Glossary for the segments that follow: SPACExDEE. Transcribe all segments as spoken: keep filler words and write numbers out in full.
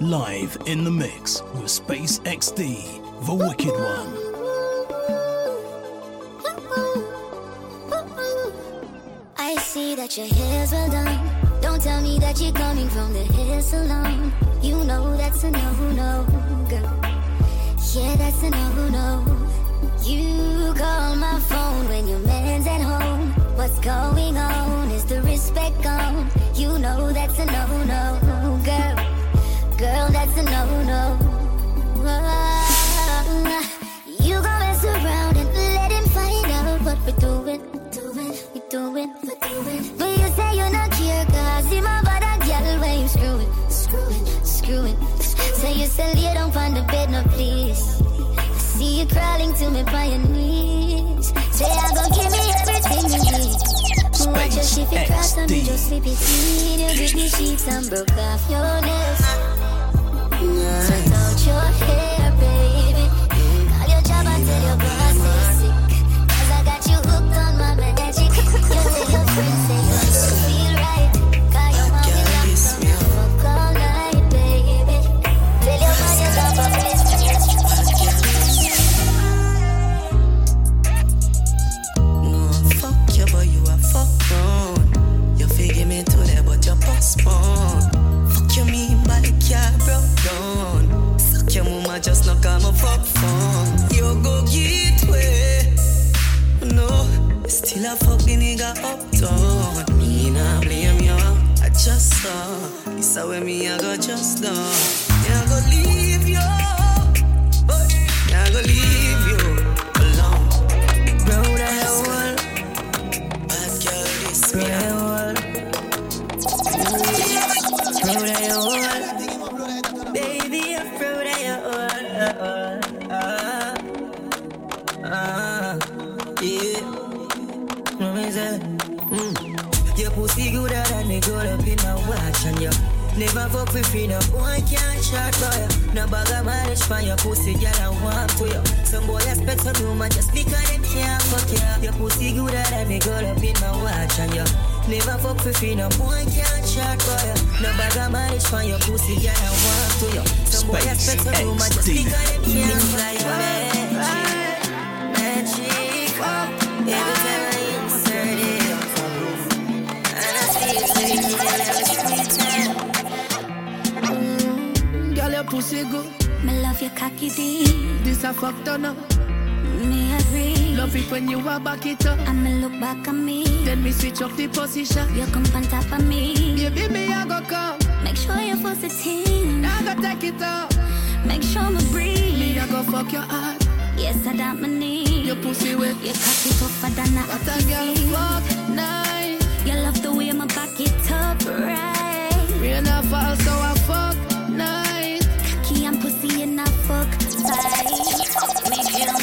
live in the mix with SPACExDee, the Wicked One. I see that your hair's well done. Don't tell me that you're coming from the hair salon. You know that's a no-no, girl. Yeah, that's a no-no. You call my phone when your man's at home. What's going on? Is the respect gone? You know that's a no-no, girl. Girl, that's a no-no. Oh, you gon' mess around and let him find out what we're doing. Doing, we're doing, we're doing. But you say you're not here, cause in my body, girl, where you screwing, screwing, screwing. So you say you don't find a bed, no please. I see you crawling to me by your knees. Say I gon' give me everything you need. Watch your shit, you cross on me, just sleepy feet. You give me sheets and broke off your nails. So don't your hair, baby. Call your job and tell your boss you're sick. Cause I got you hooked on my magic. You tell your friends say you don't feel right. Call your mom, you locked up, I'm up all night, baby. Tell your man you love a bitch. No, fuck you, but you a fuck on. You figure me to that, but you're postponed. You mean by the car broke down? Suck your mama, just knock on my fuck phone. You go get way. No, still a fuck the nigga uptown. Me nah blame you, I just saw. It's how when me I go just down. Me I go leave you, but me I go leave you alone. Brown eye wall, bad girl this me wall. Pussy good and they go up in my watch and you never fuck with me, no boy can't shot for you. No bag of marriage for your pussy, girl, I want to you. Some boy expect some woman just because them can't fuck you. Your pussy good and they go up in my watch and you never fuck with me, no boy can't shot for you. No bag of marriage for your pussy, girl, I want to you. Some boy expect some woman just because them can't fly magic, magic, every time. Pussy good. Me love your cocky D. This a fuck turn up. Me agree. Love it when you a back it up. And me look back at me. Then me switch up the position. You come on top of me. Baby, me I go come. Make sure you fuss the team. I go take it up. Make sure me breathe. Me I go fuck your heart. Yes, I don't me need. Your pussy wet. Your cocky tougher than a what a girl fuck night. You love the way my back it up, right? Rain a fall, so I fuck night. Fuck fight. Make you mad.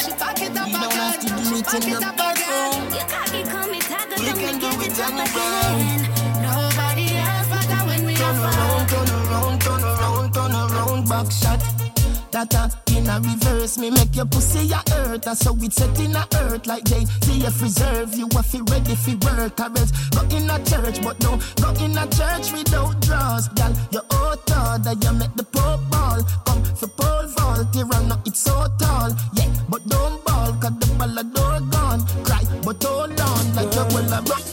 She fuck it up again. She fuck it up again. You cocky call me tiger, don't me get it up again. Nobody else but that when we are fucked. Turn around, turn around, turn around, turn around, back shot. That a in a reverse, me make your pussy a hurt. And so we set in a hurt like they see if reserve. You a fi ready fi work, I rest. Go in a church, but no, go in a church without draws. Girl, you out order, you make the pop ball. Come for pole vault, you run up, it's so tall. Yeah, but don't ball, cause the ball a door gone. Cry, but hold on, like you will a rock.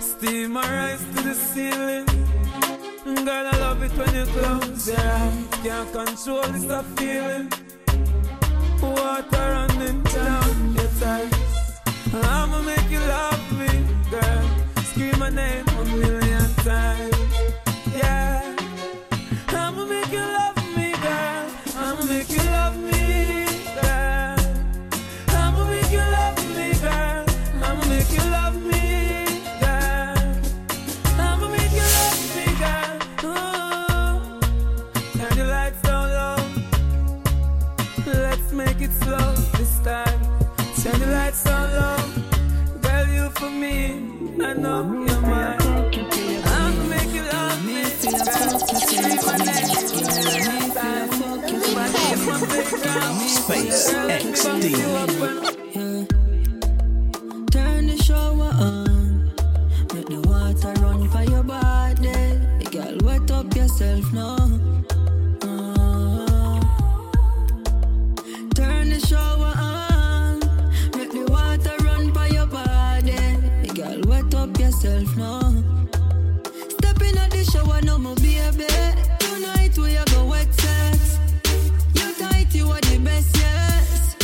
Steam my eyes to the ceiling. Girl, I love it when you close your eyes. Can't control this a feeling. Water running down your thighs. I'ma make you love me, girl. Scream my name a million times. Yeah, I'ma make you love me, girl. I'ma make you love me, girl. I'ma make you love me, girl. I'ma make you love me. It's slow this time. Turn the lights on low. Girl, you for me. I know you're mine. I'ma make you love me. SPACExDee. Turn the shower on. Let the water run for your body. Girl, wet up your myself, no, no. Turn the shower on, make the water run by your body. The girl, wet up yourself, no. Stepping out the shower, no more baby. Tonight we have a wet sex. You tight, you are the best, yes.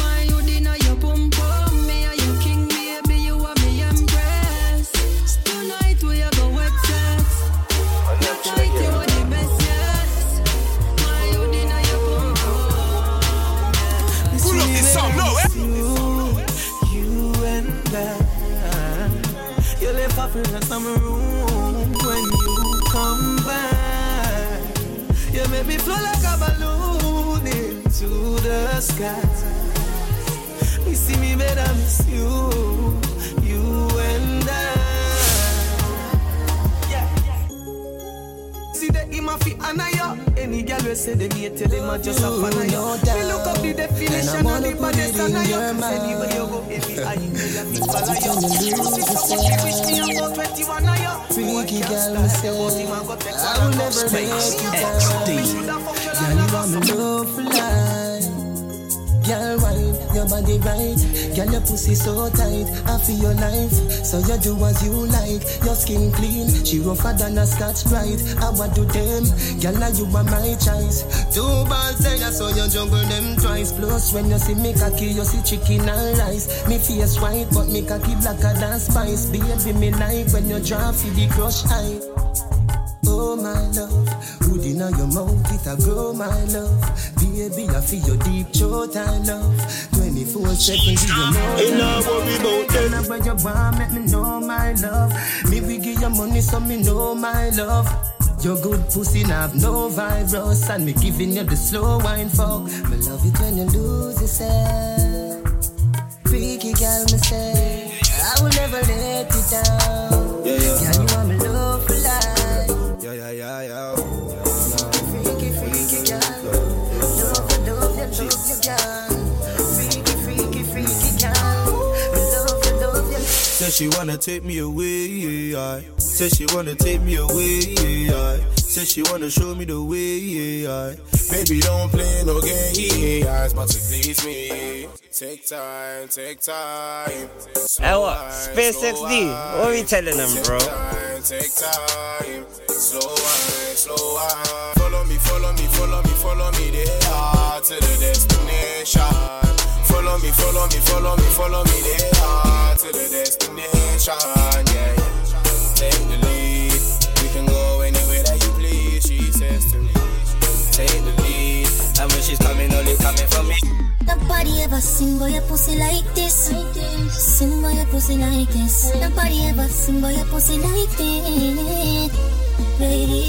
My, you dinner, your pum pum. In some room when you come back, you make me flow like a balloon into the sky. You see me, but I miss you, you and I. Yeah. See the imafi anaya, any girl will say they need to tell him just a fan. We look up the definition of the baddest anaya. Anybody who go heavy, I need to follow you. Freaky girl, I say, I will never SPACExDEE. Girl, you want me love for life. Girl, wife, your body right. Girl, your pussy so tight. I feel your life, so you do as you like. Your skin clean, she rougher than a scotch bright. I want to them, girl, you are my choice. Two balls there, I saw you juggle them twice. Plus, when you see me cocky, you see chicken and rice. Me face white, but me cocky blacker than spice. Baby, me like when you draw for the crush eye. Oh, my love, who deny your mouth, it'll grow, my love. Baby, I feel your deep throat, I love. twenty-four seconds, you know. Ain't no worry about them. Now where you want, make me know, my love. Me we give you money, so me know, my love. Your good pussy, now have no virus. And me giving you the slow wine, fuck. Me love it when you lose yourself. Freaky girl, me say, I will never let you down. Yeah, yeah. Girl, you want me love for life. Yeah, yeah, yeah, yeah. Say she wanna take me away, I say she wanna take me away, I say she wanna show me the way, I baby don't play no game, I but to please me. Take time, take time. So hey, what? SPACExDEE, so what are we telling them, bro? Take time, take time. Slow wine, slow wine. Follow me, follow me, follow me, follow me there to the destination. Follow me, follow me, follow me, follow me there to the destination, yeah. Take the lead, we can go anywhere that you please, she says to me. Take the lead, and when she's coming, only coming from me. Nobody ever sing boy a pussy like this. Sing boy a pussy like this. Nobody ever sing boy a pussy like this. Baby,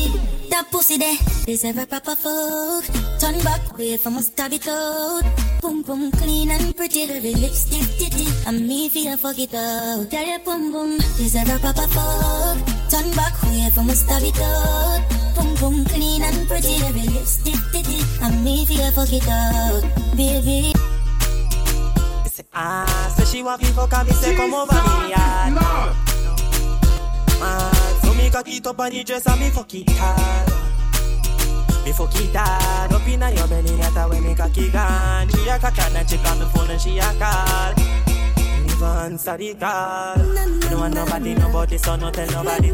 that pussy there is ever proper folk. Turn back way from a stabby coat. Boom boom, clean and pretty, very lipstick titty. And me feel fuck it out. Tell ya boom boom, this a rap up a fuck. Turn back, we for must have it out. Boom boom, clean and pretty, very lipstick titty. And me feel fuck it out, baby. Ah, so she want me fuck and me say come over me yard. Ah, so me cock it up and the dress and me fuck it hard. Before Kita, don't be na your belly, that's how we make a kigan. She a kakad and she on the phone and she a call. Leave answer the call. You don't want nobody, nobody, so don't tell nobody.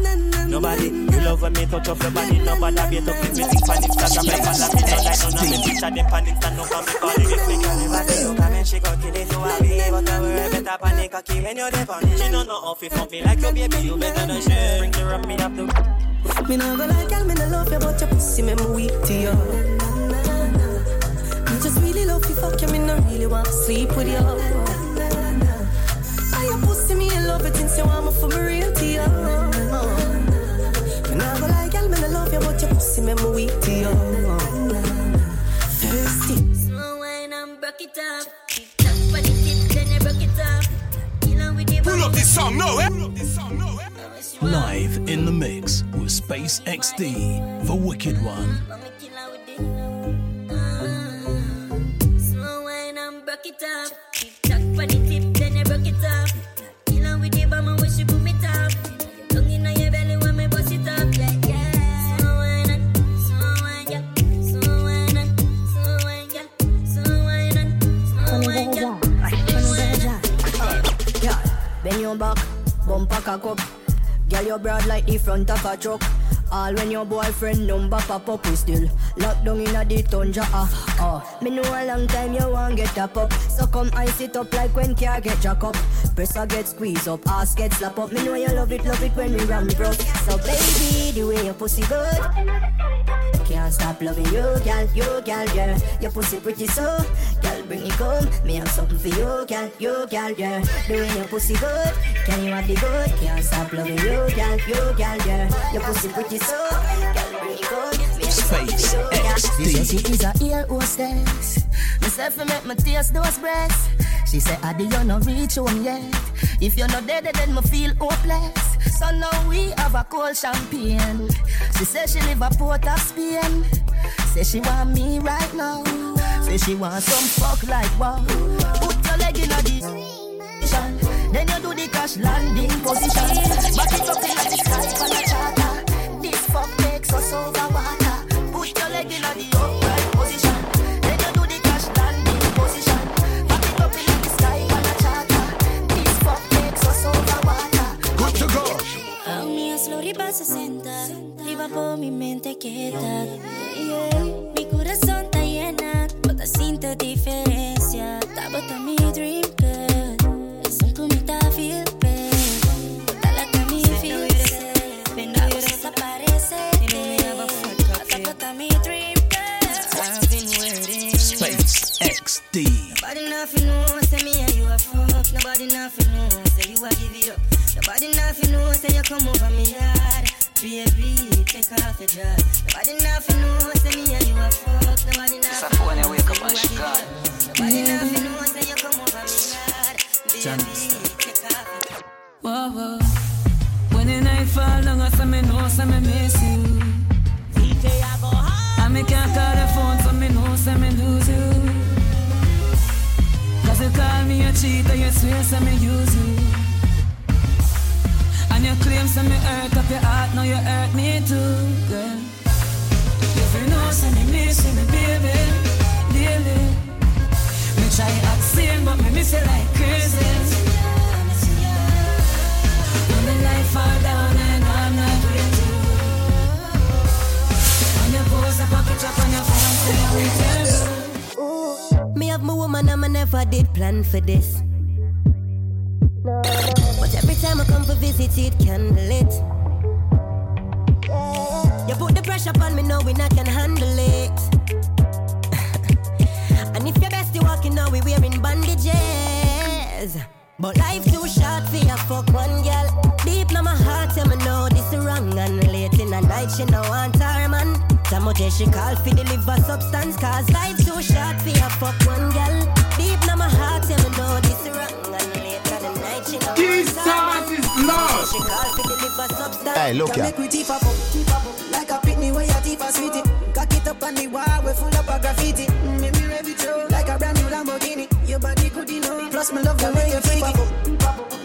Nobody, you love when me touch up your body. Nobody, I be to please me, think panic, start up my man. I be no light, no nothing, picture them panic, stand up and me call it. If me call it, but they look at me, she got kill it, so I be. But I wear a better panic, I keep when you're there for me. She don't know how to fuck me like your baby, you better know she. Bring the rub me up to. Me not gonna like, girl, me not love you, but your pussy make me weak to you. Me just really love you, fuck you, me not really want to sleep with you. I your pussy, me in love it, since you want me for me real to you. Me not gonna like, girl, me not love you, but your pussy make me weak to you. Thirsty. Small wine and broke it up. That's what it is, then you broke it up. Pull up this song, no, eh? Pull up this song, no, eh? Live in the mix with SPACExDEE, the wicked one. Slow wine and broke it up. Tick tock for the tip, then I broke it up. Kill on with the bomb and when she boom it up. Tongue in your belly when me bust it up, yeah, yeah. Slow wine and cock up. Girl, you're broad like the front of a truck. All when your boyfriend number pop up, we still locked down in a the tundra. Ah, ah. Me know a long time you won't get a pop. So come ice it up like when car get jack up. Pressure get squeeze up, ass get slap up. Me know you love it, love it when we ram broke. So baby, the way your pussy good, can't stop loving you, girl, you, girl, girl. Your pussy pretty so, girl, bring it home. Me have something for you, girl, you, girl, girl. The way your pussy good, can you have the good? Can't stop loving you, girl, you, girl, girl. Your pussy pretty so, girl, bring it home. SpacexDee. So she is a ear hostess. Myself make my tears those breasts. She said, Adi, you no reach home yet. If you're not dead, then me feel hopeless. So now we have a cold champagne. She says she live a port of Spain. Say she want me right now. Say she want some fuck like wow. Put your leg in a position, then you do the crash landing position. Back it up in the sky for the charter. This fuck makes us over water. Put your leg in a upright position. sesenta, viva por mi mente quieta. Yeah, yeah. Mi corazón está llena, no te sientes diferencia. Está bota mi dream girl, es un comita feel bad. Bota la que mi feel bad. Ven a desaparecer. Hasta bota mi dream girl. I've been waiting. SpaceXDee. Nobody nothing knows that me and you are fucked. Nobody nothing knows that you are give it up. Nobody nothing knows that you come over me hard. Baby, take off your dress. Nobody nothing knows that me and you are fucked. Nobody nothing knows wake up and shit. Nobody nothing knows that you come over me hard. Baby, take off your dress. Whoa, whoa. When the night fall long, I say me know, say me miss you. D J, I go hard. I me can't call the phone, so me know, say me lose you. 'Cause you call me a cheater, you swear, say me use you. And you claim some me hurt up your heart, now you hurt me too, girl. If you know some me missing me, baby, daily. Me try at sin, but me miss it like crazy. When the light fall down and I'm not with you. And you pose a pocket up on your phone, so you will tell me. Me have my woman and I never did plan for this. But every time I come for visit, it can be lit. You put the pressure upon me, knowing I can handle it. And if you're bestie walking now, we wearing bandages. But life too short for you, fuck one girl. Deep in my heart, tell me no, this is wrong. And late in the night, she no want her man. Samoje she call for deliver substance. 'Cause life too short for you, fuck one girl. Deep in my heart, tell me no, this is wrong. This service is lost. Hey, look ya. Like a pitney where your teeth are sweetie. Cock it up on the wall, we full up a graffiti. Me me rev it up like a brand new Lamborghini. Your body good enough, plus me love the way you freaky.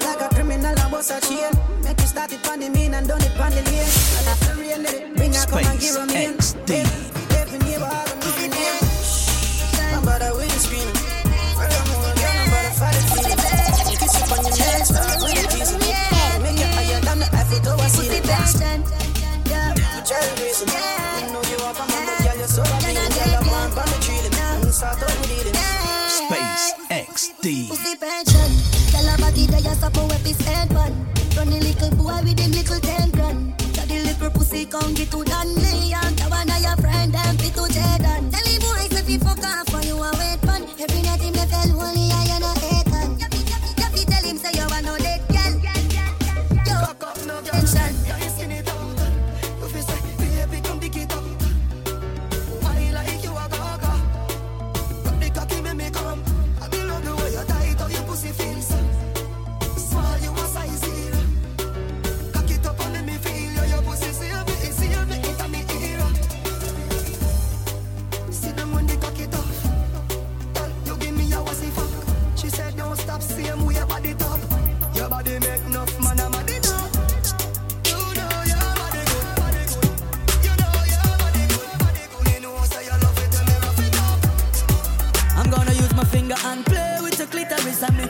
Like a criminal, I was a chain. Make you start it on the mean and done it on the lane. And after real it, bring a come and give a man. SpaceXDee. Every neighbor have a movie name. My brother with the screen. For the moon, you're no brother for the feeling. On your neck, start with the reason. Make it higher than the athlete, go and see the best. You try to reason. I know you are behind the girl, you're so mean. Girl, I'm on by the tree, and start over the SpaceXDee. Pussy pension. Tell her body that you're supposed to have his head on. Run the little boy with him little ten grand. Tell the little pussy come get to done me. And the one of your friend, and be to Jaden. Tell the boys if you fuck off, and you are wait fun. Every night him left hell only, I am not hate.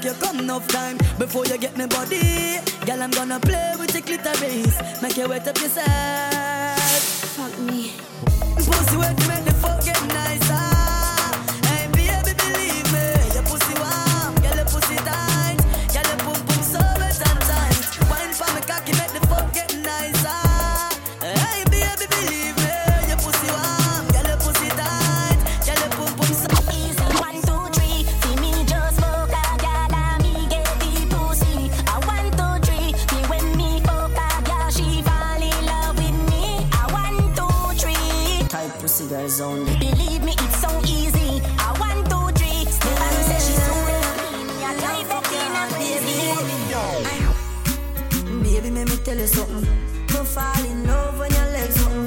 make you come enough time before you get me body. Girl, I'm gonna play with your clitoris, make you wet up yourself. Fuck me. Pussy wet to make the fuck get nicer. Hey, baby, believe me, your pussy warm, girl, your pussy tight, girl, your pum pum so wet and tight. Wine for me cocky, make the fuck get nicer. Only. Believe me, it's so easy. I want two, three. Still, I say she's so in your life, I cannot baby. Baby, let me tell you something. Don't fall in love when your legs open.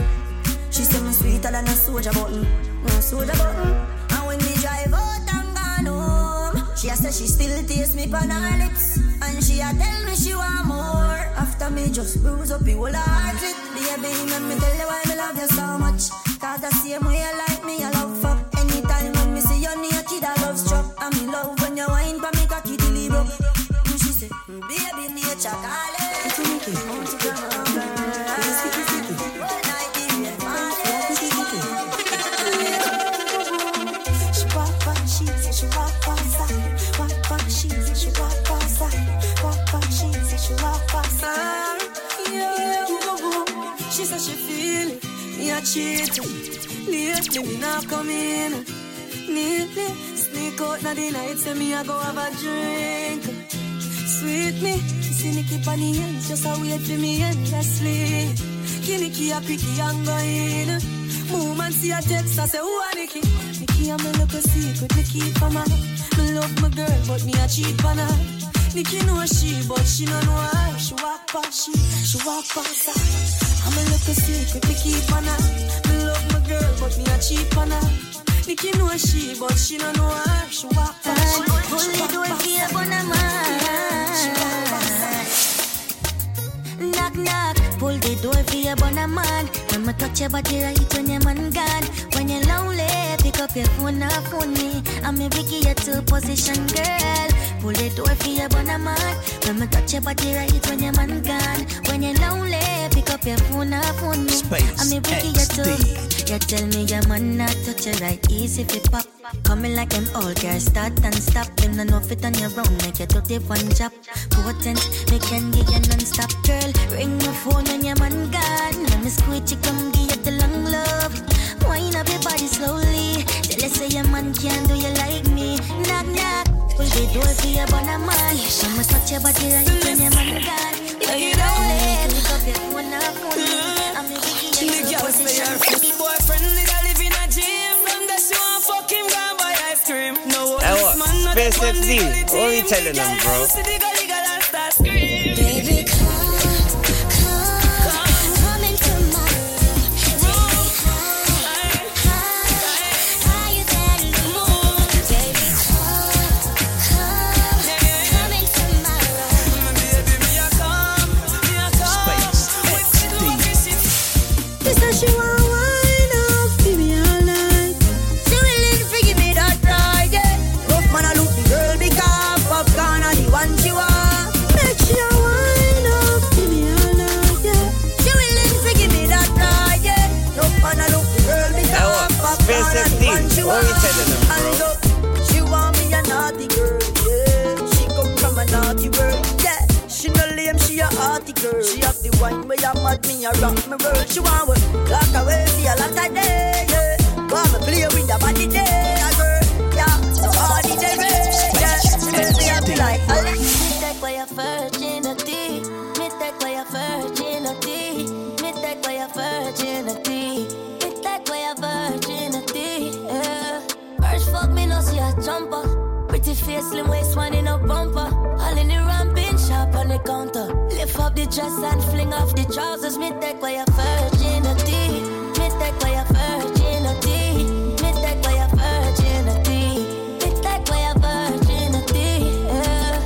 She said me sweeter than a soldier button, no soldier button. And when we drive out and gone home, she said she still tastes me on her lips, and she a tell me she want more. After me, just bruise up your whole heart. Baby, let me tell you why me love you so much. Cause the same way you like me, I love fuck. Anytime when me see you near a kid, I love struck. I'm in love when you whine for me, cocky dilly bro. And she say, baby, nature calling. Cheat, lately me not come in. Neatly, sneak out na the night, say me I go have a drink. Sweet me, see me keep on the end, just a wait for me endlessly. Kiniki a picky and go in. Move and see a text, I say who a Nikki? Nikki a me look a secret, me keep on her. Me love my girl, but me a cheat on her. Nikki know she, but she no know her. She walk past she, she walk past her. I'm a little secret, me keep on her. Me love my girl, but me a cheap on her. Nikki know she, but she don't know her. She walk by, she walk by. Only do it here for the man. Knock, knock. Pull the door for your bona man. When me touch your body right when your man gone. When you're lonely, pick up your phone and phone me. I'm a Vicky, your two position girl. Pull the door for your bona man. When me touch your body right when your man gone. When you're lonely, pick up your phone and phone me. Space I'm a Vicky, your two. You tell me your man not touch your right easy if it pop. Coming like them old girls, start and stop. Them no know fit on your own, make you do the one job. Potent, me can give you non-stop girl. Ring my phone when your man gone. When me squeeze you, come give you the long love. Wind up your body slowly. Tell us say your man can't do you like me. Knock, knock. Pull the door for your bona man. When me touch your body right when your man gone. If you don't let me up your phone up on me. I'm the biggest position. Boyfriend, nigga living a dream. From the show, I'm fucking gone by ice cream. No one is man, not the one nigga. What are you telling them, bro? Baby, she have the wine where I'm mad, me a rock my world. She want to lock away for a lot of day, yeah. Want me play with the body day, girl, yeah. So all the day, yeah. She make me happy like I. Me take away your virginity. Me take away your virginity. Me take away your virginity. Me take away your virginity, yeah. First fuck me, no see a jumper. Pretty face, slim waist, one in a bumper. All in the ramping, sharp on the counter. Lift up the dress and fling off the trousers. Me take away your virginity. Me take away your virginity. Me take away your virginity. Me take away your virginity, yeah.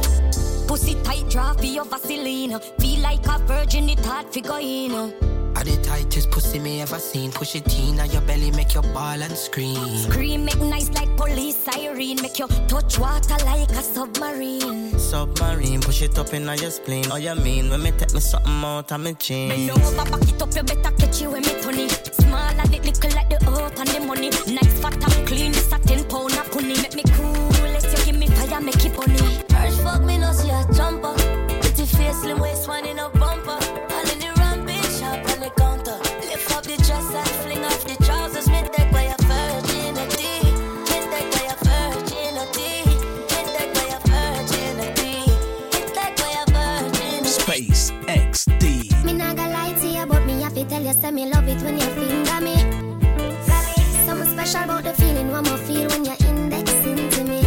Pussy tight, draw for your Vaseline. Feel like a virgin, it hard for going. Are the tightest pussy me ever seen. Push it in at your belly, make your ball and scream. Scream, make nice like police siren. Make you touch water like a submarine. Submarine, push it up in at your spleen. Oh, you mean when me take me something out of me jeans. Me no over, back it up, you better catch you when me turn it. Small and it little like the earth and the money. Nice, fat and clean, this a ten pound a pony. Make me cool, let you give me fire, make it funny. Urge fuck me, no see a jumper. Pretty face, slim waist, one in a bumper. SpaceXDee. Me not gonna lie to you, but me have to tell you, say me love it when you finger me. Something special about the feeling, what I feel when you're indexing to me.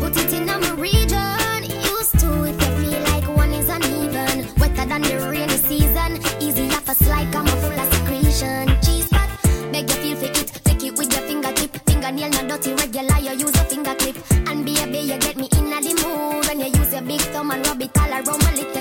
Put it in my region, used to it. You feel like one is uneven, wetter than the rainy season. Easy off a slide, come full of secretion. G-spot, beg you feel for it, take it with your fingertip. Fingernail not dirty, regular, you use your finger clip. And baby, you get me in a the mood when you use your big thumb and rub it all around my little.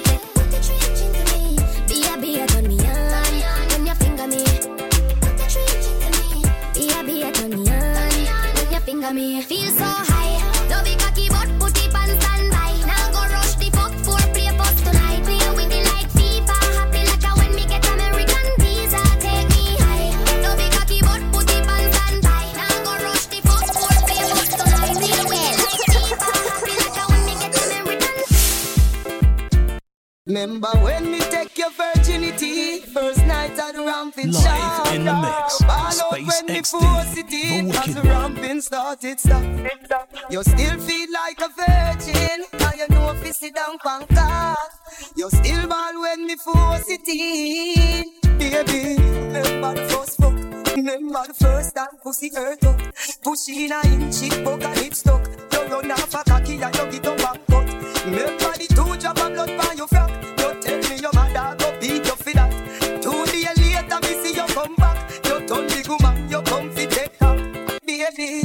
Me. Feel so high, don't be cocky but put it on standby. Now go rush the fuck for play post tonight. We are with the like FIFA, happy like a when me get American visa. Take me high, don't be cocky but put it on standby. Now go rush the fuck for play post tonight. We are with like FIFA, happy like a when me get American. Remember when me take your virginity, first night at Rampin' Shop. Live in the mix, SpaceXDee, the wicked one. Started stop. You still feel like a virgin, and you know if you sit down and cock. You still ball when me force it in, baby. Remember the first fuck, remember the first time pussy hurt up. Push in a inch, it broke and it stuck. You run off a cocky and you get up back cut. Remember the two drop of blood by your frack. You tell me your mother go beat you for that. Two days later me see you come back. You turn the woman, you come fit take up, baby.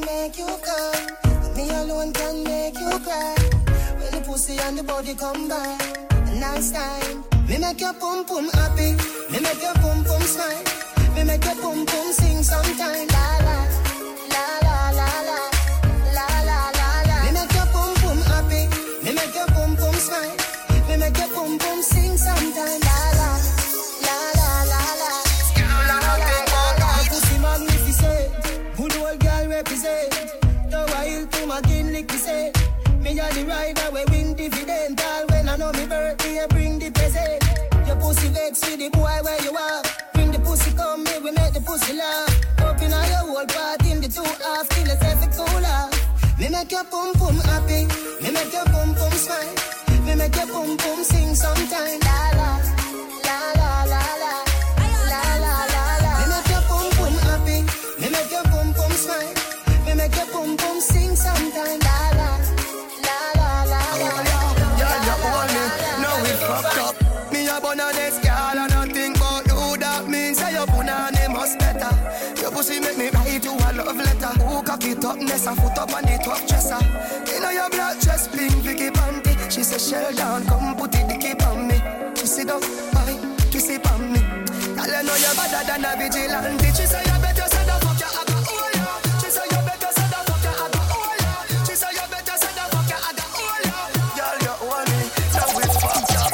can make you come. Me alone can make you cry. Well, the pussy and the body come by. Nice time. Me make your pum pum happy. Me make your pum pum smile. Me make your pum pum sing sometime. La la la la la la la la la la. Me make your pum pum happy. Me make your pum pum smile. Me make your pum pum sing sometime. La la la la la la. La la la la. Pussy magnificent. Good old girl represent. The wild to my kin lick say. Me a the rider we win dividend. All when I know me birthday bring the present. Your pussy vex with the boy where you are. Pussy come here, we make the pussy laugh. Open all your whole part in the two half till it's every cooler. Me make your pum pum happy. Me make your pum pum smile. Me make your pum pum sing sometime. La la la la la la la la la la. Me make your pum pum happy. Me make your pum pum smile. Me make your pum pum sing sometime. La la la la la la la. Y'all don't want me. Now we fucked up. Me a born on this girl and nothing. Pussy make me write you a love letter. Who cock it up, nest a foot up on the top dresser. You know your black dress, bling, Vicky panty. She say, shell down, come put it, dicky on me. Twist it up, boy, twist it on me. Tell her know you're better than a vigilante. She say, you better send a fuck your aga, oh yeah. She say, you better send a fuck your aga, oh yeah. She say, you better send a fuck your aga, oh yeah. Girl, you owe me, now we fucked up.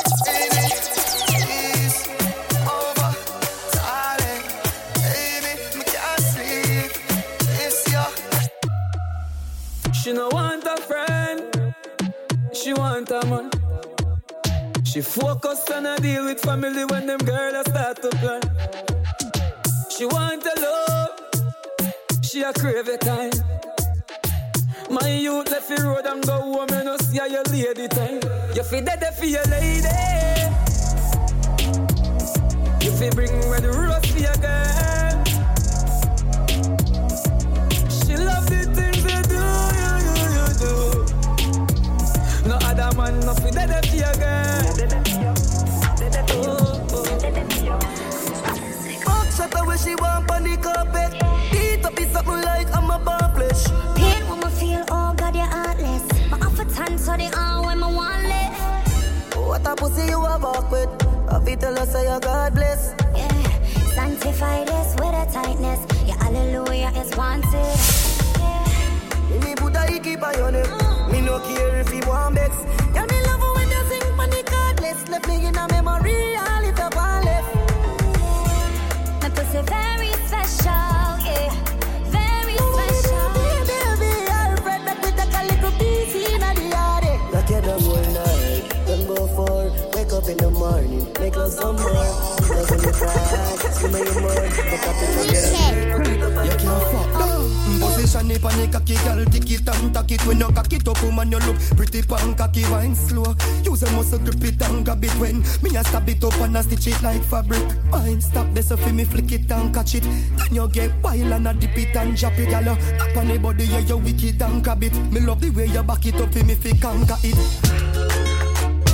She no want a friend, she want a man. She focused on a deal with family when them girls start to plan. She want a love, she a crave a time. My youth left the road and go home and no see how you lady time. You feel dead for your lady. You feel bring red rose for your girl. She love the things they do. No other man, no fi dead fi a girl. Fuck shut away, she want pon the carpet. Eat up is something like I'm a bar flesh. Pain when me feel, oh God, you're heartless. My offer time, so they are when me want it. What a pussy you a walk with. I feel tell her say your God bless. Yeah, sanctify this with a tightness. Your hallelujah is wanted. Yeah. Me put a keep eye on him. Me no care if he want bex. Tell me love her when you sing for the cardless. Left me in a memory, I'll live up and left. My pussy very special, yeah. Very special. Ooh, baby, I'll break back with like a little piece in the yard. Lock your dumb all night, don't go for. Wake up in the morning, make love some more. Love in the dark, swim in the mud. Fuck up in the bed, you can't fuck up. Position it on the cocky girl, tick it and tack it. When you cock it up, woman, you look pretty pan cocky, wine slow. Use a muscle, grip it and grab it when me a stab it up and a stitch it like fabric. Wine stop this, so fi me flick it and catch it. Then you get wild and a dip it and drop it, girl. Up on the body, yeah, you wicked and grab it. Me love the way you back it up, fi me fi conquer it.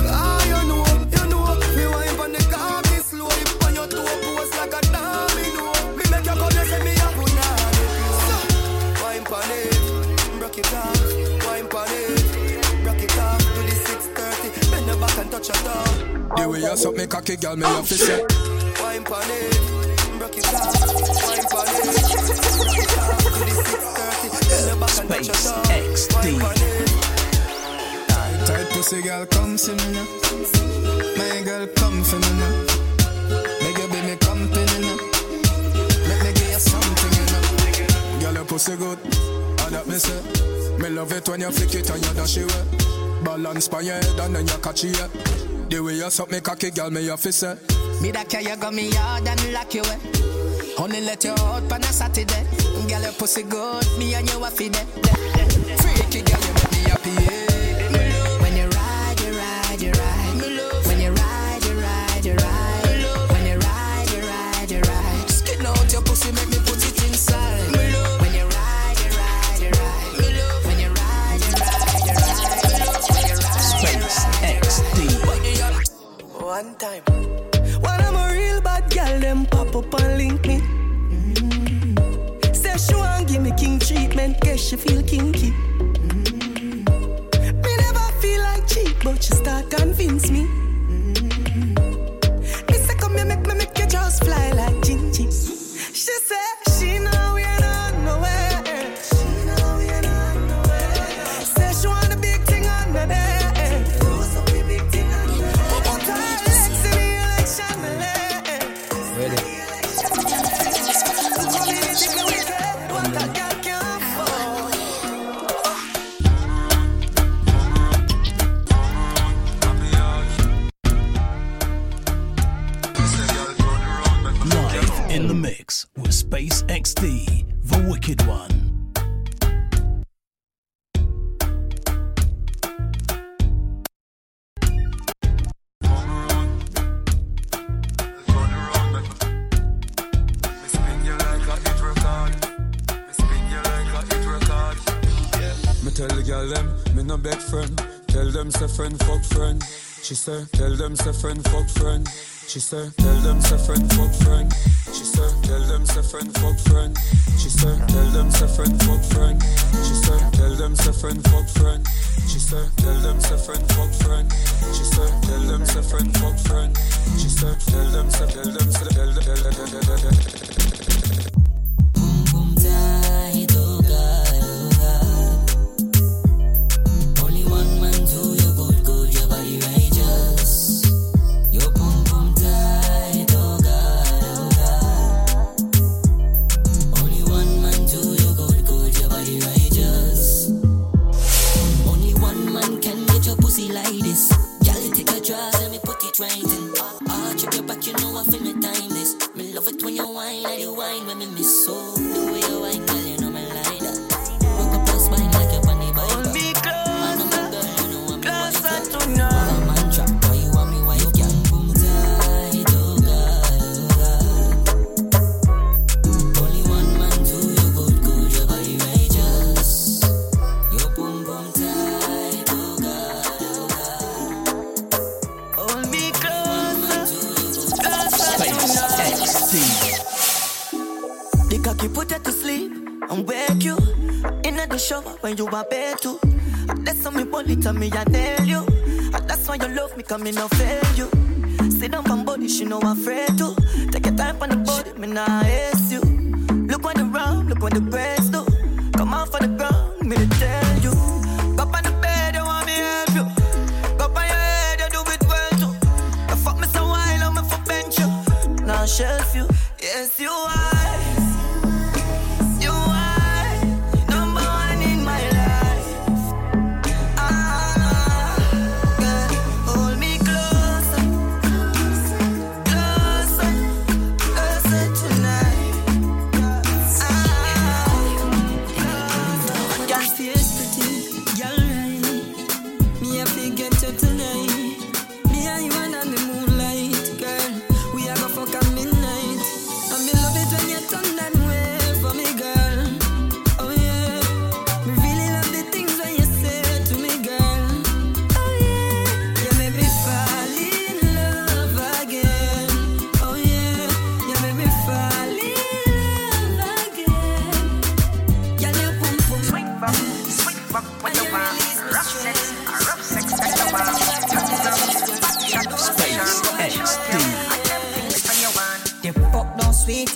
Ah, you know, you know, me wine on the cocky slow. If on your toe pose like a domino, me make you go there, say me a punani. Break it up, wine pan it. Break it up to the six thirty. Bend your back and touch your top. The way you suck me cocky, girl, me love to say. Wine pan it, break it up. Wine pan it, break it up to the six thirty. Bend your back and touch your top. Wine pan it. Tight pussy girl, come see me now. My girl, come for me now. Make you be me company now. Let me give you something. Girl, your pussy good, all that me say. Me love it when you flick it and you dash it away. Balance by your head and then you catch it. The way you suck me cocky, girl, me your fist say. Me that care you got me hard and lock you away. Only let you out on a Saturday. Girl, your pussy good, me and you a feed it. Freaky girl, you make me happy, yeah. Me love when you ride, you ride, you ride. Me love when you ride, you ride, you ride. Me love when you ride, you ride, you ride. Skin out your pussy, make me put it inside. One time, when I'm a real bad girl, them pop up and link me. Mm-hmm. Say she want give me king treatment. spend cash, she feel kinky. Mm-hmm. Me never feel like cheap, but she start convince me. Mm-hmm. Me say come here, make me make your jaws fly like Gingy. She say she know we are not nowhere. She know we are not nowhere. Say she want a big thing on the day. Who's up with big thing on the day? Who put her legs in the election, my legs? Ready? With SPACExDEE, the wicked one. Me tell the girl them, me no beg friend. Tell them say friend fuck friend. She say, tell them say friend fuck friend. She said, tell them say friend fuck friend. She said, tell them say friend fuck friend. She said, tell them say friend fuck friend. She said, tell them say friend fuck friend. She said, tell them say friend fuck friend. She said, tell them say friend fuck friend. She said, tell them say tell them say tell them tell them tell when you are bad too. That's how me bullet and me I nail you. And that's why you love me, cause me no fail you. Sit down from body, she no afraid to. Take your time on the body, me nah ace you. Look when the round, look when the breaks do. Come out for the ground, me to tell you. Go on the bed, you want me help you. Go on your head, you do it well too. You fuck me so wild, I'm going to bench you. Now shelf you, yes you are.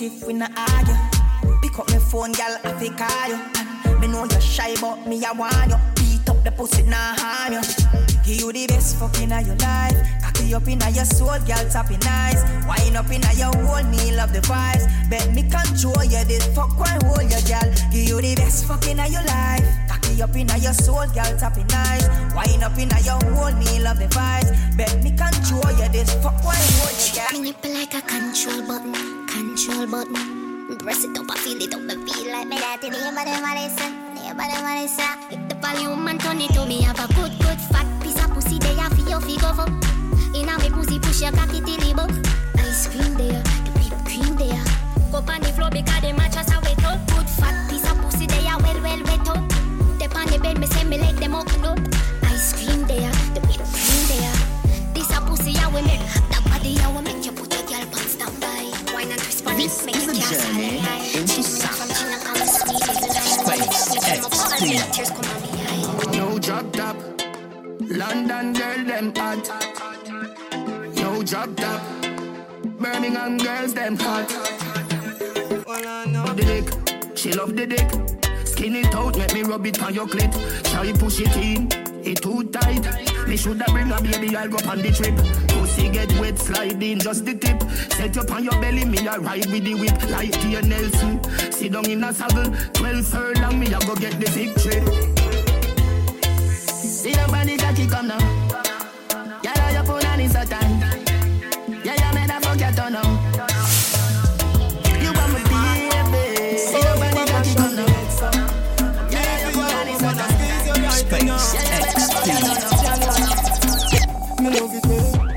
If we not argue, pick up my phone, girl, I fi call you. Me know you're shy, but me I want you. Beat up the pussy, nah harm you. Give you the best fucking of your life. Cocky up inna your soul, girl, tapping nice. Wine up inna your whole, me love the vibes. Bet me control you, this fuck won't hold you, girl. Give you the best fucking of your life. Cocky up inna your soul, girl, tapping nice. Wine up inna your whole, me love the vibes. Bet me control you, this fuck won't hold you, girl. Manipulate like a control button. Control button, press it up, I feel it up, I feel like me that it ain't nobody wanna say, nobody wanna say. If the volume and turn it to me, have a good, good fat piece of pussy there, I feel your figure up. Inna me pussy push your cocky till it bump. Ice cream there, the whip cream there. Go on the floor because the mattress are wet up. Good fat piece of pussy there, well, well, wet up. Step on the bed, me say me like them up, up. Ice cream there, the whip cream there. This a pussy I will make, that body I will make you put your girl pants down by. This is a journey into sound. Space. pictures come on me high. No drop top, London girl them hot. No drop top, Birmingham girls them hot. Well, I know the dick, she love the dick. Skin it out, make me rub it on your clit. Try push it in, it too tight. Me shoulda bring a baby, I'll go on the trip. Pussy get wet, slide in, just the tip. Set up on your belly, me a ride with the whip. Like Tia Nelson, sit down in a saddle. Twelve furlong, me a go get the victory. See the body cocky come now. Yalla your phone and it's a time. Yeah, yeah, man, I fuck your turn now. You want me baby. See the body cocky come now. Yalla your phone and it's a time. Space X D E. Love it, man.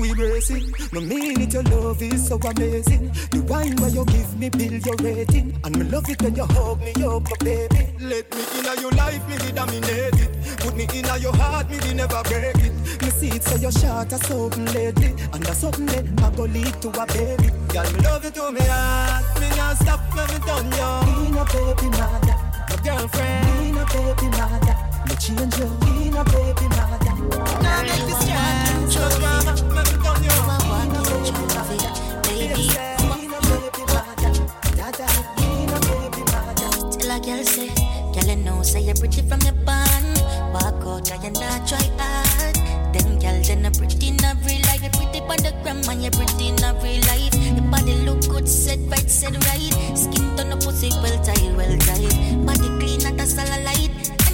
We brace it. No mean it, your love is so amazing. The wine where you give me, build your rating. And me love it when you hug me up, my baby. Let me in your life, me dominate it. Put me in your heart, me never break it. Me see it, so your shot is open lately. And that's open lately, I go lead to a baby. Girl, me love it to me heart. Me not stop when me done you. In a baby mother, my girlfriend. In a baby mother. Me change you, in a baby mother. Now make this change, so drama, me done you. In a baby mother, baby. In a baby mother, dada. In a baby mother. Till a girl say, girl know say you're pretty from your band. Walk out, try and not try hard. Them girls then are pretty in every life. You're pretty by the gram and you're pretty in every life. Your body look good, said right, said right. Skin tone up, pussy well tight, well tight. Body clean and that's all I like.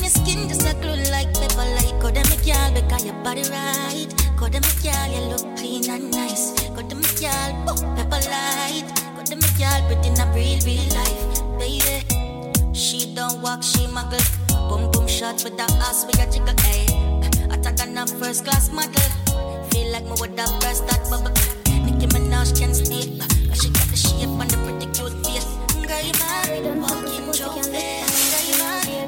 Skin just a glow like pepper light. Go to make y'all because your body right. Go to make y'all you look clean and nice. Go to make y'all pop pepper light. Go to make y'all pretty in a real real life, baby. She don't walk, she muggle. Boom boom shot with her ass with a jiggle, ayy. Attack on a first class model. Feel like me with a breast that bubble. Nicki Minaj can't sleep 'cause she got the shape and the pretty cute face. Girl, you mine, walking trophy.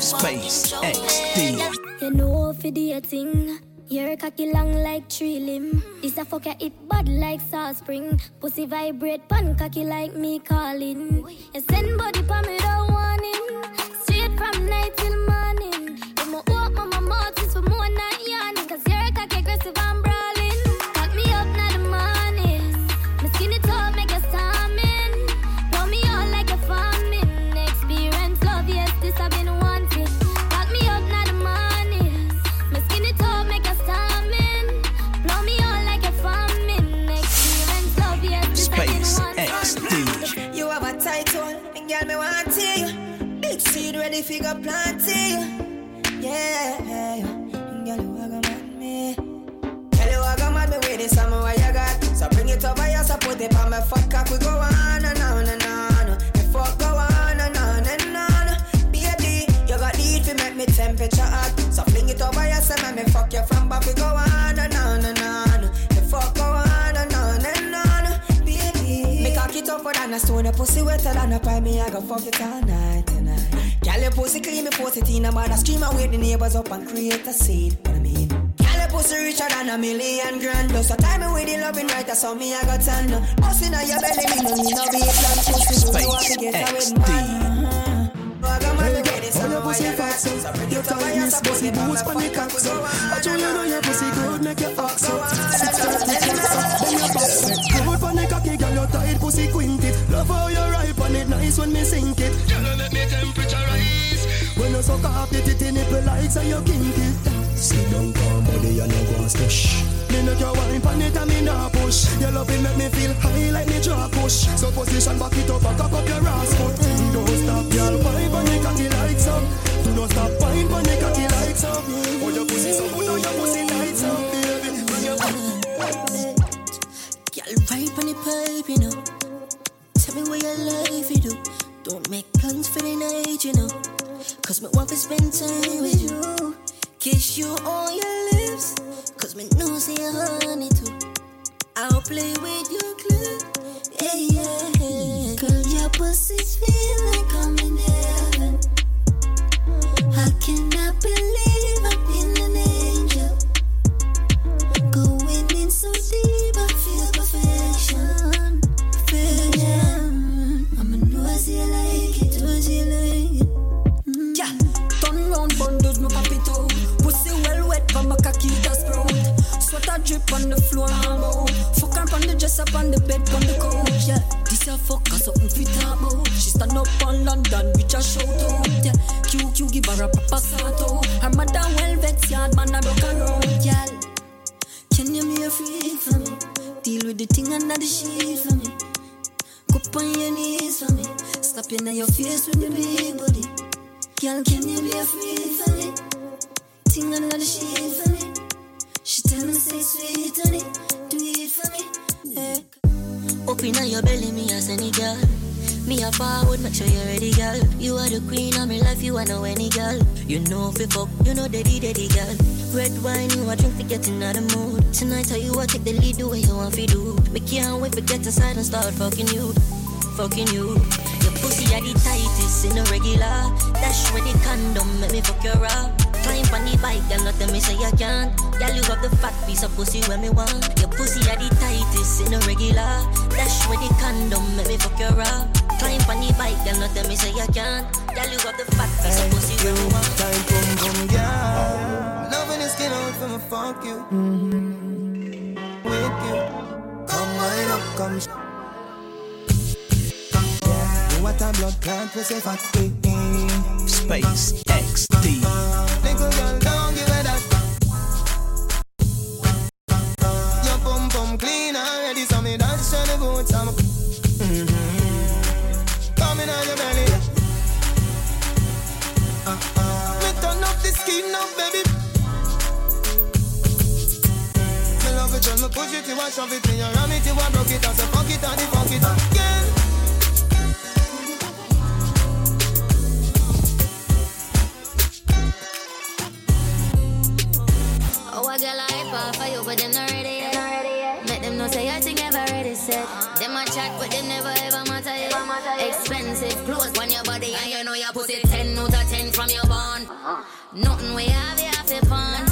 SPACExDEE. You know for the thing. Your cocky long like tree limb. This a fucker it bad like salt spring. Pussy vibrate pan cocky like me calling. You send body pa me don't want him. Straight from night till morning. If my open my mouth just for more not yawning. 'Cause your cocky aggressive and brawling. Cock me up now the morning. My skin it up make you salmon. Blow me out like a farming. Experience love, yes this I've been wanting. Girl, me want you. Big seed ready for go planting. Yeah, girl, you a go mad me. Girl, you a go mad me with the summer what you got. So bring it over here, so put it on my fuck cock. We go on and on and on. The fuck go on and on and on. Baby, you got need to make me temperature hot. So fling it over here, so make me fuck you from back. We go on and on and on. The fuck go on and on and on. Baby, me cock it tougher than a stone, a pussy wetter than a pie. Me I go fuck it all night tonight. Girl, your pussy clean, me post it in a mother stream. I wake the neighbors up and create a seed. What I mean? Girl, your pussy richer than a million grand. So time me with the loving right, that's how me I got tanned. Pussy in your belly, me no need no be a plan. Pussy do you want to get away with man? I got my lady, so your pussy fucks up. You tell me this pussy boots when you cock up. I tell you know your pussy good, make your fucks up. Six times, make your fucks up. Tired pussy quinted. Love how you ripe and it nice when me sink it. You know let me temperature rise. When you suck up the titty nipple lights and you kink it. Sit down calm body and no go slush. Me knock your wine pan it and me not push. Your love it make me feel high like me draw push. So position back it up and cock up your ass foot. Don't stop y'all wine pan it and it lights up. Do not stop wine pan it and it lights up. Oh your pussy so good, oh your pussy lights up baby. Bring your pussy. Y'all vibe on the pipe, you know. Tell me what your life you do. Don't make plans for the night, you know. 'Cause me want to spend time with you. Kiss you on your lips. 'Cause me know say you honey too. I'll play with your clip. Yeah, yeah, yeah. Girl, your pussy feel like I'm in heaven. I cannot believe I've been an angel. Going in so deep, I feel perfection, perfection. I'm a noisy like it, noisy like it. Yeah, turn round, boy, London, we just show out, yeah. Q, Q give her a papasato. Her mother well vexed, yard man a broke her out, y'all. Can you be a freak for me? Deal with the thing under the sheet for me. Go on your knees for me. Slap in your face with the big body. Girl, can you be a freak for me? Thing under the sheet for me. She tell me say sweet honey, do it for me, yeah. Open up your belly, me as any girl. Me a forward, make sure you're ready, girl. You are the queen of my life, you are no any girl. You know fi fuck, you know daddy, daddy, girl. Red wine, you a drink fi get in the mood. Tonight, how you a take the lead, do what you want fi do. Me can't wait fi get inside and start fucking you, fucking you. Your pussy are the tightest in the regular. Dash with the condom, make me fuck your up. Climb on the bike, girl, not tell me say I can't. Girl, you got the fat piece of pussy when me want. Your pussy are the tightest in the regular. Dash with the condom, make me fuck your up. Climb on the bike, girl, not tell me say I can't. Girl, you got the fat piece of pussy when me want. Time come, come, girl. Loving your skin out for me, fuck you. Mm-hmm. Wake you. Come wind up, come sh- Come, yeah. You want a blood clot, we say fat Space X D. Clean already, so me dance on the boots. I'm mm-hmm. coming on your belly. Uh, uh. Me turn up the skin now, baby. Me love it when me push it, you a shove it in your ram it, you a broke it, I say fuck it and the fuck it again. Oh, I got a hype off of you, but they're not ready yet. No say I think I've already said. Them a chat but they never ever matter yet. Expensive clothes on your body and you know you put it ten out of ten from your bond. Nothing we have you have to fun.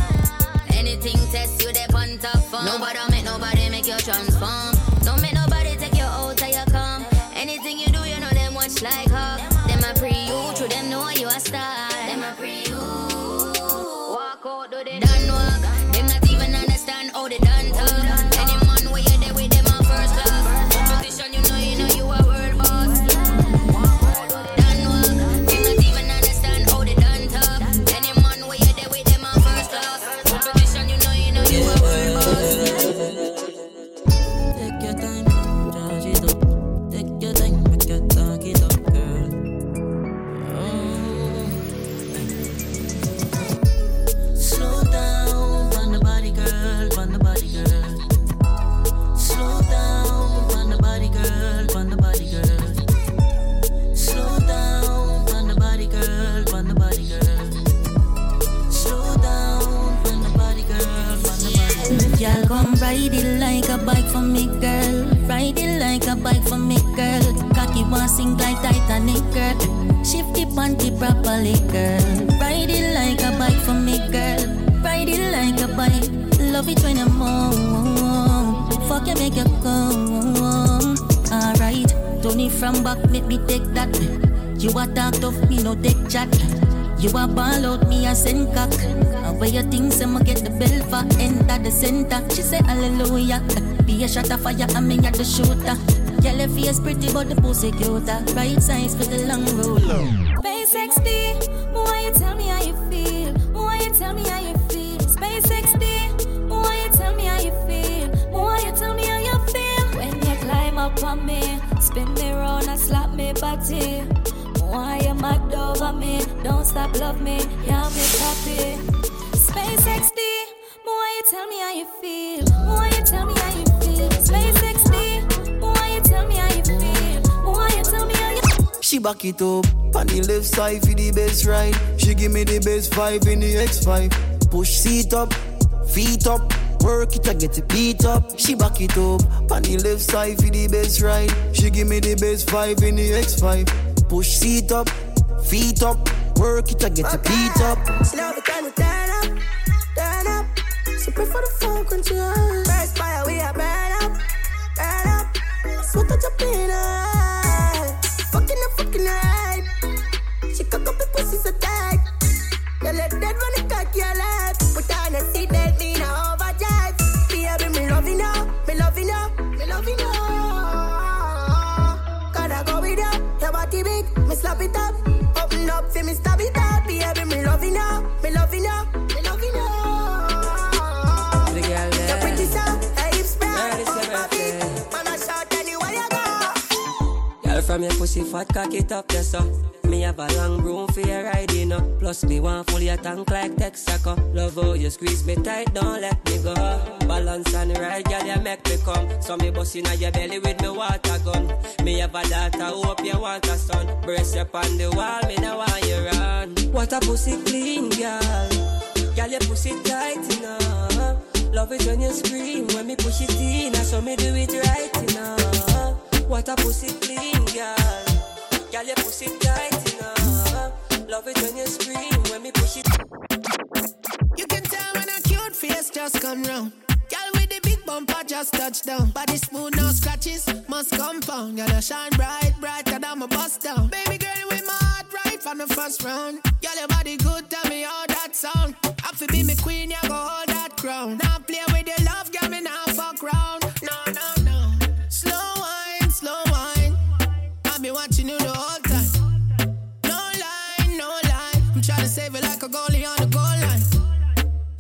Anything test you they on top fun. Nobody make nobody make you transform. Don't make nobody take you out till you come. Anything you do you know them watch like her. Them a pre you true them know you a star. Them a pre you. Walk out do they done work. Them not even understand how they done talk. Ride it like a bike for me, girl. Ride it like a bike for me, girl. Cocky won't sink like Titanic, girl. Shift it panty properly, girl. Ride it like a bike for me, girl. Ride it like a bike. Love it when you move. Fuck you, make you come. Alright, don't need from back, make me take that. You a talk tough, me no take chat. You a ball out, me a send cock. Where you think someone get the bell for enter the center? She say hallelujah. Be a shot of fire and me at the shooter. Yellow face pretty but the pussy cuter. Right size for the long road. SPACExDee, why you tell me how you feel? Why you tell me how you feel? SPACExDee, why you tell me how you feel? Why you tell me how you feel? When you climb up on me, spin me round and slap me body. Why you mad over me? Don't stop love me, yeah me happy. SPACExDee, why you tell me how you feel? Why you tell me how you feel? SPACExDee, why you tell me how you feel? Why you tell me how you feel? She back it up, on the left side for the best ride. She give me the best vibe in the X five. Push seat up, feet up, work it I get it beat up. She back it up, on the left side for the best ride. She give me the best vibe in the X five. Push seat up, feet up, work it I get it beat up. She love it kind of time. Turn up, so pray for the phone control. First fire, we are burn up, burn up. Sweat out your peanut, fucking up, fucking hype. She cock up the pussy so tight. You let that runny cock your life. Put on a seatbelt, me now overdrive. Baby, me love you now, me love you now, me love you now. Gotta go with you, your body big, me slap it up. Open up for me, stab it out. Baby, me loving ya, me loving ya, me loving ya. The girl there. You're pretty soft, her hips brown. On my feet, man, I shout anywhere you go. Girl from your pussy fat, cock it up, yes sir. Me have a long room for your riding up. Plus me want full your tank like Texaco. Love how you squeeze me tight, don't let me go. Balance and ride, girl, you make me come. So me bust inna your belly with me water gun. Me have a daughter, hope you want a son. Brace up on the wall, me now want you run. What a pussy clean, girl. Girl, you push it tight enough. Love it when you scream, when me push it in. So me do it right enough. What a pussy clean, girl. Girl, you push it tight enough. Love it when you scream, when me push it. You can tell when a cute face just come round. Girl with the big bumper just touch down. Body smooth, no scratches, must compound. Girl, I shine bright, brighter than my bust down. Baby girl, with my heart right from the first round. Girl, your body good, tell me how that sound. Happy be me queen, you go hold that crown. Now play with your love, girl, me now fuck round. No, no, no. Slow wine, slow wine. I be watching you the whole time. No line, no line. I'm trying to save it like a goalie on the goal line.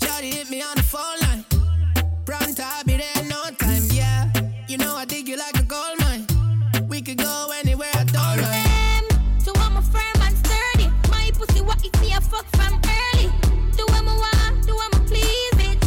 Shawty hit me on the phone line. Prompt, I'll be there in no time, yeah. You know I dig you like a gold mine. We could go anywhere, I don't mind. To what my firm and sturdy. My pussy what it me a fuck from early. Do what my want, do what my please it.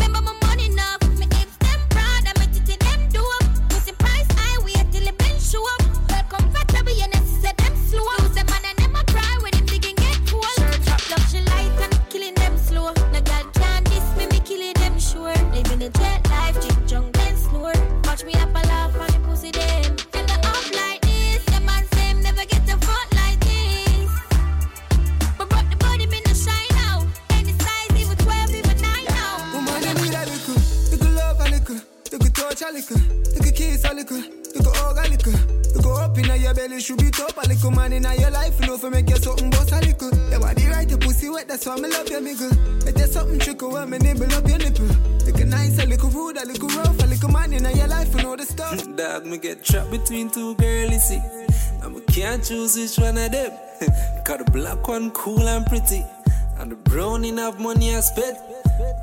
Remember my money now, me hips them proud. I make it to them do up. Pussy price I wait till it been show up. Well comfortable, you know she said them slow. Lose a man and them a cry when them digging get cool. Sure, top love she light and killing them slow. No girl can diss me, me killing them sure. Living a jet life, chick junk then snore. Watch me up a laugh on the pussy them. Tell her off like this, the man same never get a foot like this. But brought the body in the shine out. Any size, even twelve, even nine now. Woman, I need a little, little love a little, little touch a little, little kiss a little, little hug a little, little up in your belly, should be top a little man in your life, you know for make you something boss a little. Yeah, why the right, your pussy wet, that's why me love you, nigga. But there's something trickle when me nibble up your nipple. Nice, a little rude, a little rough, a little man in your life, you know the stuff. Dog, me get trapped between two girlies. And me can't choose which one of them. Cause the black one cool and pretty. And the brown in have money I spent.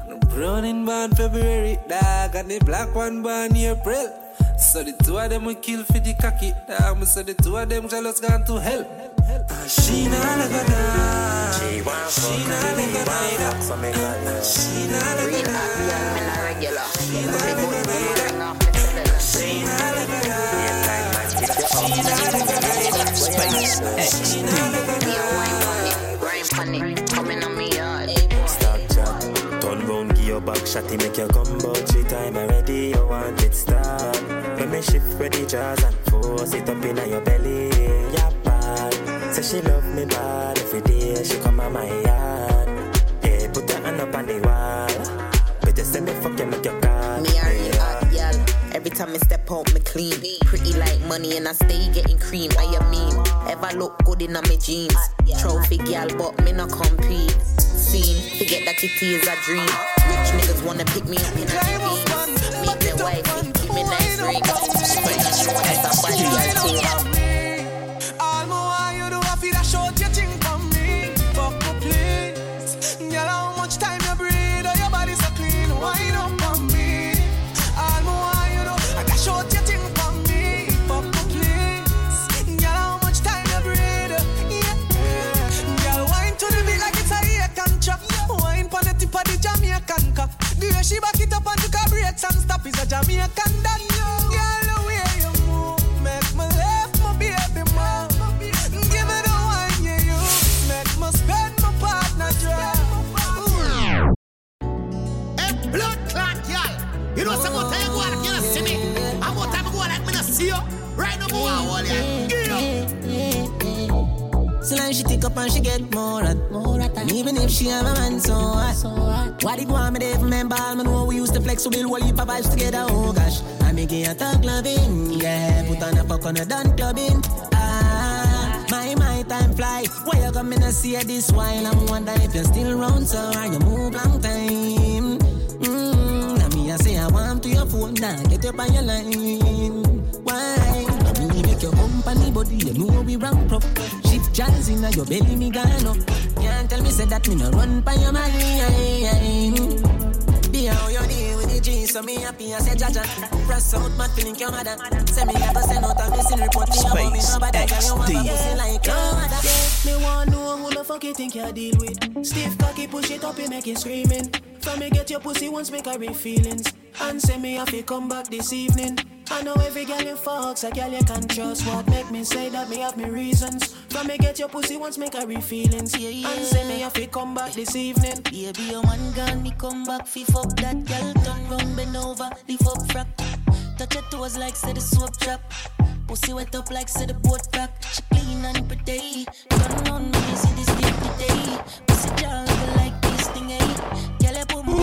And the brown in born February, dog. And the black one born April. So the two of them will kill for the cocky, dog. Me say the two of them jealous gone to hell. And she not a good dog. She not a good dog. She not a good dog. Back shotty make your combo three time already. You want it start. When me shift ready jars and force it up in your belly. Yeah, bad. Say she love me bad every day. She come on my yard. Yeah, put her hand up on the wall. Better send me fuck you make your call. Me are you hot, yeah. Every time I step out, me clean. Pretty like money and I stay getting cream. I am mean. Ever look good in my jeans. Trophy gal, but me not compete. Forget that it is a dream. Rich niggas wanna pick me up in a dream. Meet the wife, keep me nice ring. Spread that shit when I stop by the I T. All my you do I feel that short your thing from me. Fuck the place. Girl, how much time you breathe? Oh, your body's so clean. Why you don't come me? All my you do I got short your thing from me. Fuck the place. Girl, how much time you breathe? Yeah. Girl, wine to the beat like it's a wine for the tip of the Jamaican cup. The way she back it up and took a break and stop is a Jamaican dance. Girl, the way you move make me left my baby mom. Give me the wine, yeah, you make me spend my partner dry. Hey, blood clot, y'all. You know some more time you go out and you don't see me. I'm more time you go out and you don't see you. Right now, go out and you don't see you. So long she take up and she get more at, more at that. Even if she have a man so hot, so hot. What it want me there for men ball. Me know we used to flex so we'll wall heap of vibes together. Oh gosh, I make it a talk loving. Yeah, put on a fuck on a done clubbing. Ah, my, my time fly. Why you come in and see this while I'm wonder if you're still round so I you move long time. Mmm, now me I say I want to your phone now. Get up on your line. Why? I mean, you make your company body. You know we round prop. Shift Jazz inna your belly, me gano. Can't tell me say that me no run by your man. Be how you deal with the G, so me happy I say jaja. Press out my feeling, your mother. Say me never say no to missing report. SPACExDee. Me want know who the fuck you think you deal with. Stiff cocky push it up, you make it screaming. For me get your pussy once, me carry feelings. And say me if you come back this evening. I know every girl you fucks, a girl you can trust. What make me say that me have me reasons. From me get your pussy once me carry feelings, yeah, yeah. And say me if you come back this evening. Yeah, be your man gone, me come back, fi fuck that girl. Turn round, bend over, leave up frack. Touch your toes like say the soap trap. Pussy wet up like say the boat back. She clean and pretty. Turn on me, you see this thing today. Pussy jaw like this thing, eh. Girl, you put me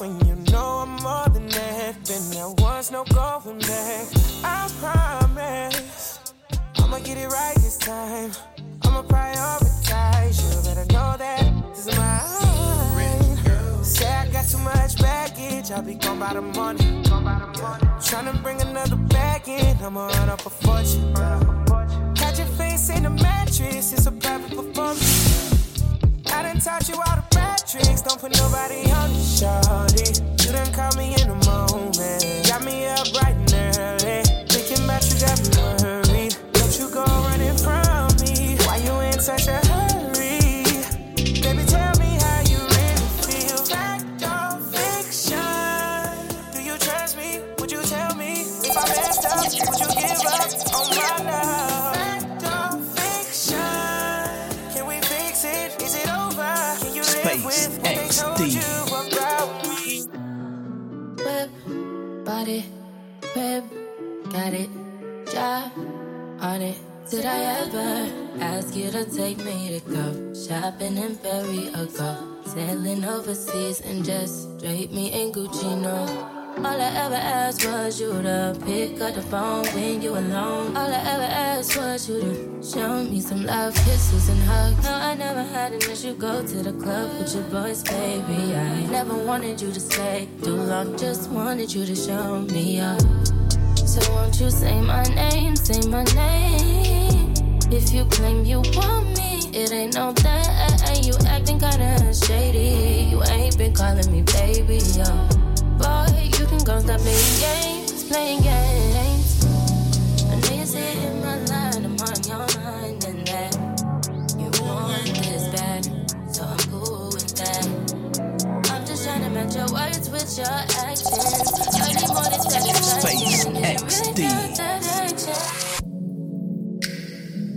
when you know I'm more than that, then there was no going back. I promise I'ma get it right this time. I'ma prioritize you, better know that this is mine. Say I got too much baggage, I'll be gone by the morning. Tryna bring another bag in, I'ma run up a fortune. Catch your face in the mattress, it's a private performance. I done taught you all the bad tricks, don't put nobody on you, shawty. You done caught me in the moment, got me up bright and early. Thinking about you got me worried, don't you go running from me. Why you in such a hurry? Baby, tell me how you really feel. Fact or fiction? Do you trust me? Would you tell me if I messed up? Would you give up on my love? Rib, got it, job on it. Did I ever ask you to take me to go shopping in Perry or go sailing overseas and just drape me in Gucci? No, all I ever asked was you to pick up the phone when you alone. All I ever asked was you to show me some love, kisses and hugs. No, I never had an issue. Go to the club with your boys, baby. I never wanted you to stay too long. Just wanted you to show me up. So won't you say my name, say my name. If you claim you want me, it ain't no that. You acting kinda shady. You ain't been calling me baby, yo. Boy, you can go stop playing games, playing games. I know you sit in my line, I'm on your mind and that. You want this bad, so I'm cool with that. I'm just trying to match your words with your actions. I need more than SPACExDee.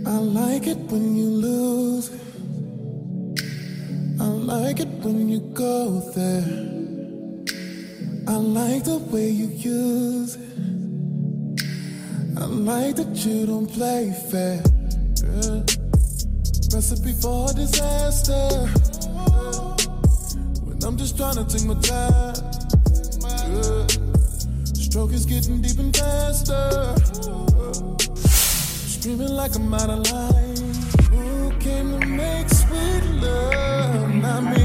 I like it when you lose it. I like it when you go there. I like the way you use it. I like that you don't play fair. Yeah. Recipe for disaster. When I'm just trying to take my time. Yeah. Stroke is getting deep and faster. Screaming like I'm out of line. Who came to make sweet love? Not me.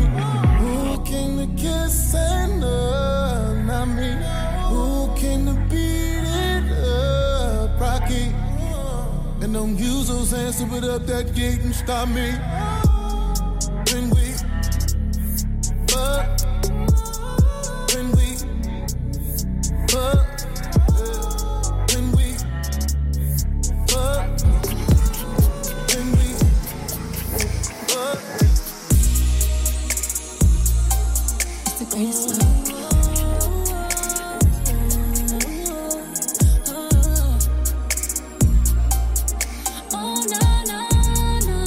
Who came to kiss and love? Not me. Who came to beat it up? Rocky. And don't use those hands to put up that gate and stop me. When we fuck. When we fuck. Oh, no, no, no, no.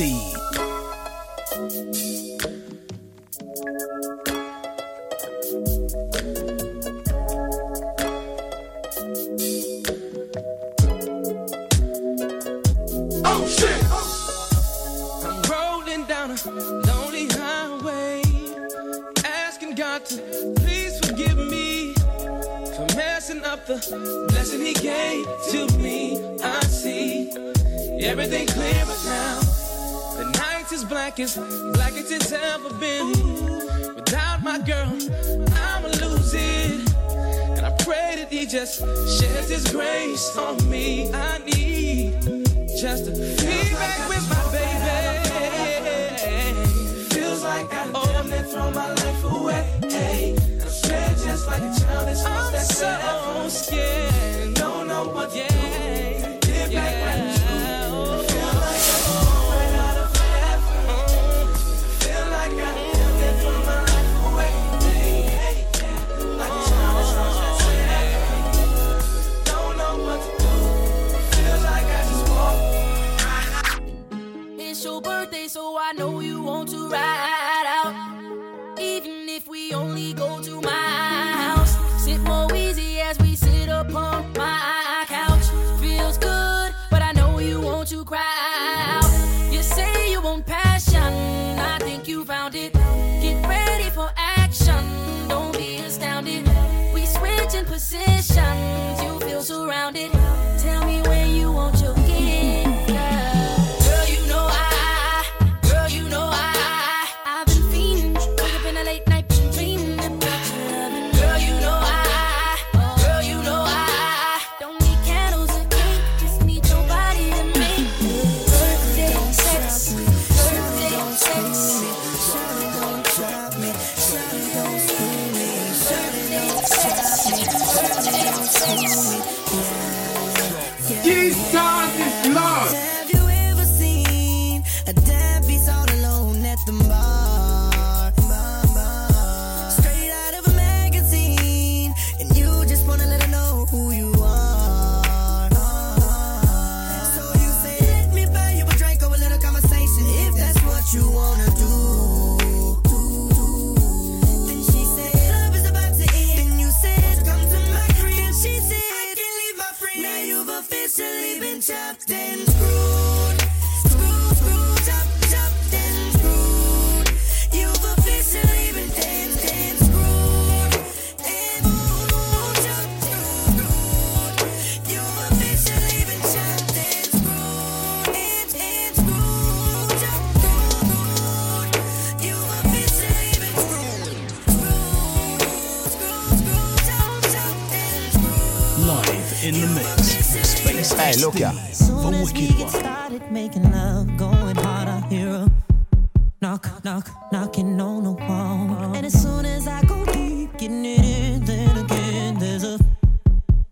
SPACExDEE. Oh shit! I'm rolling down a lonely highway, asking God to please forgive me for messing up the blessing He gave to me. I see everything clear right now. The night is black as black as it's ever been. Without my girl, I'ma lose it. And I pray that He just sheds His grace on me. I need just to be back with my baby. Feels like I've been there, thrown my life away. I'm scared just like a child. It's I'm so scared. Don't know what to do. Get back right now. So I know you want to ride out, even if we only go to my house. Sit more easy as we sit upon my couch. Feels good, but I know you want to cry out. You say you want passion, I think you found it. Get ready for action, don't be astounded. We switch in positions, you feel surrounded. Tell me where you want your kid. Have you ever seen a deadbeat all alone at the bar? Bar, bar? Straight out of a magazine, and you just wanna let her know who you are. Uh, so you say, let me buy you a drink or a little conversation if that's what you wanna do. do, do. Then she said, love is about to end. Then you said, come to my crib. Then she said, I can't leave my friend. Now you've officially been chopped and screwed. Screwed, screwed, chopped, chopped and screwed. You've officially been danced and screwed. And ooh, chopped and screwed. You've officially been chopped and screwed. And, and screwed, chopped and screwed. You've officially been screwed. Screwed, screwed, screwed, chopped, chopped and screwed. Live in the mix. Hey, look ya. Soon as we get started making love, going hard, I hear a knock, knock, knocking on the wall. And as soon as I go deep, getting it in, then again there's a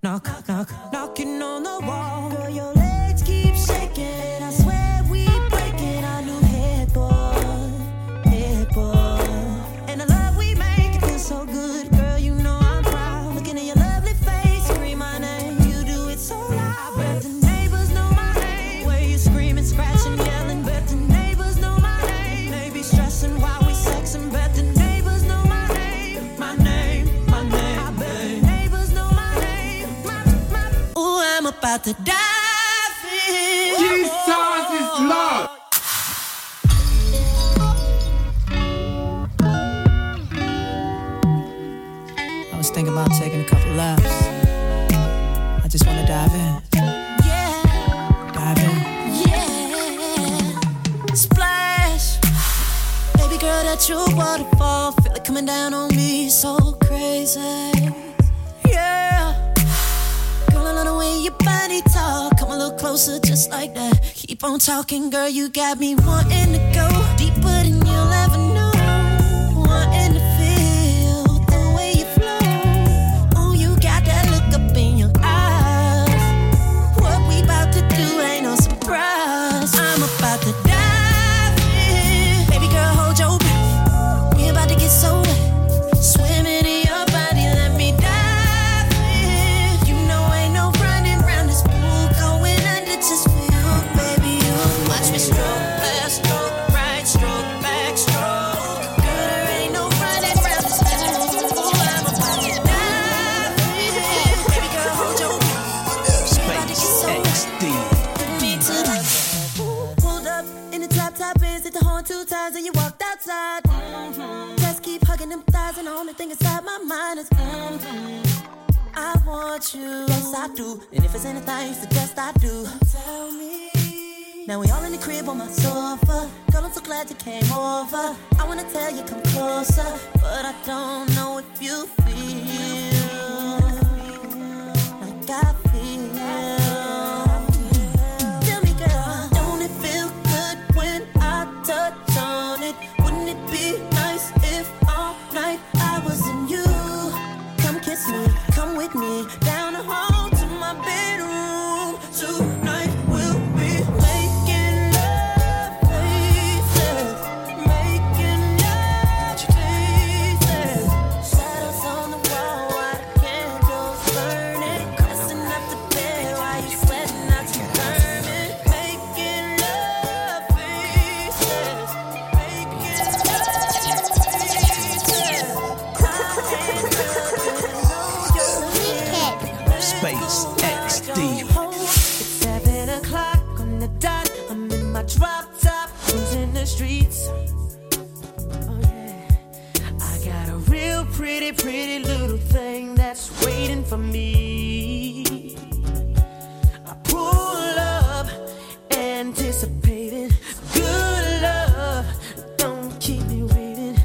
knock, knock, knocking on the wall. Girl, your legs keep shaking. I swear we breaking our new head boy, head boy. And the love we make feels so good, girl. You know I'm proud. Looking at your lovely face, scream my name. You do it so loud. About to dive in. Jesus is love. I was thinking about taking a couple laps. I just want to dive in. Yeah. Dive in. Yeah. Splash. Baby girl, that true waterfall. Feel it coming down on me so crazy. The way your body talk, come a little closer, just like that. Keep on talking, girl, you got me wanting to go deeper than you'll ever know. Wanting to feel the way you flow. Oh, you got that look up in your eyes. What we about to do ain't no surprise. I'm about to dive in. Baby girl, hold your breath. We about to get so wet. Swimming in your body, let me dive. Just feel, baby, you watch me stroke past. mm-hmm. Just keep hugging them thighs, and the only thing inside my mind is mm-hmm. I want you, yes I do. And if it's anything you suggest I do, tell me. Now we all in the crib on my sofa. Girl, I'm so glad you came over. I wanna tell you come closer, but I don't know if you feel like I feel. Come with me down the hall to my bedroom. Tonight we'll be making love, places, making love, places. Shadows on the wall, white candles burning, crossing up the bed while you sweating out your vermin. Making love, places, making love, places. Space X D. It's seven o'clock on the dot. I'm in my drop top, cruising the streets. Oh yeah. I got a real pretty, pretty little thing that's waiting for me. I pull up, anticipating good love. Don't keep me waiting.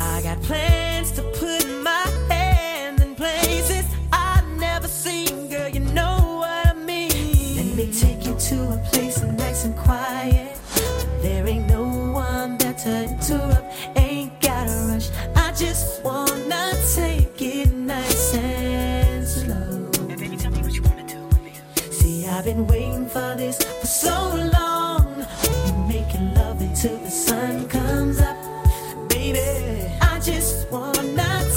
I got plans to put my hands in places. Take you to a place nice and quiet. There ain't no one better to up. Ain't gotta rush. I just wanna take it nice and slow. Now baby, tell me what you wanna do with me. See, I've been waiting for this for so long. We're making love until the sun comes up. Baby, I just wanna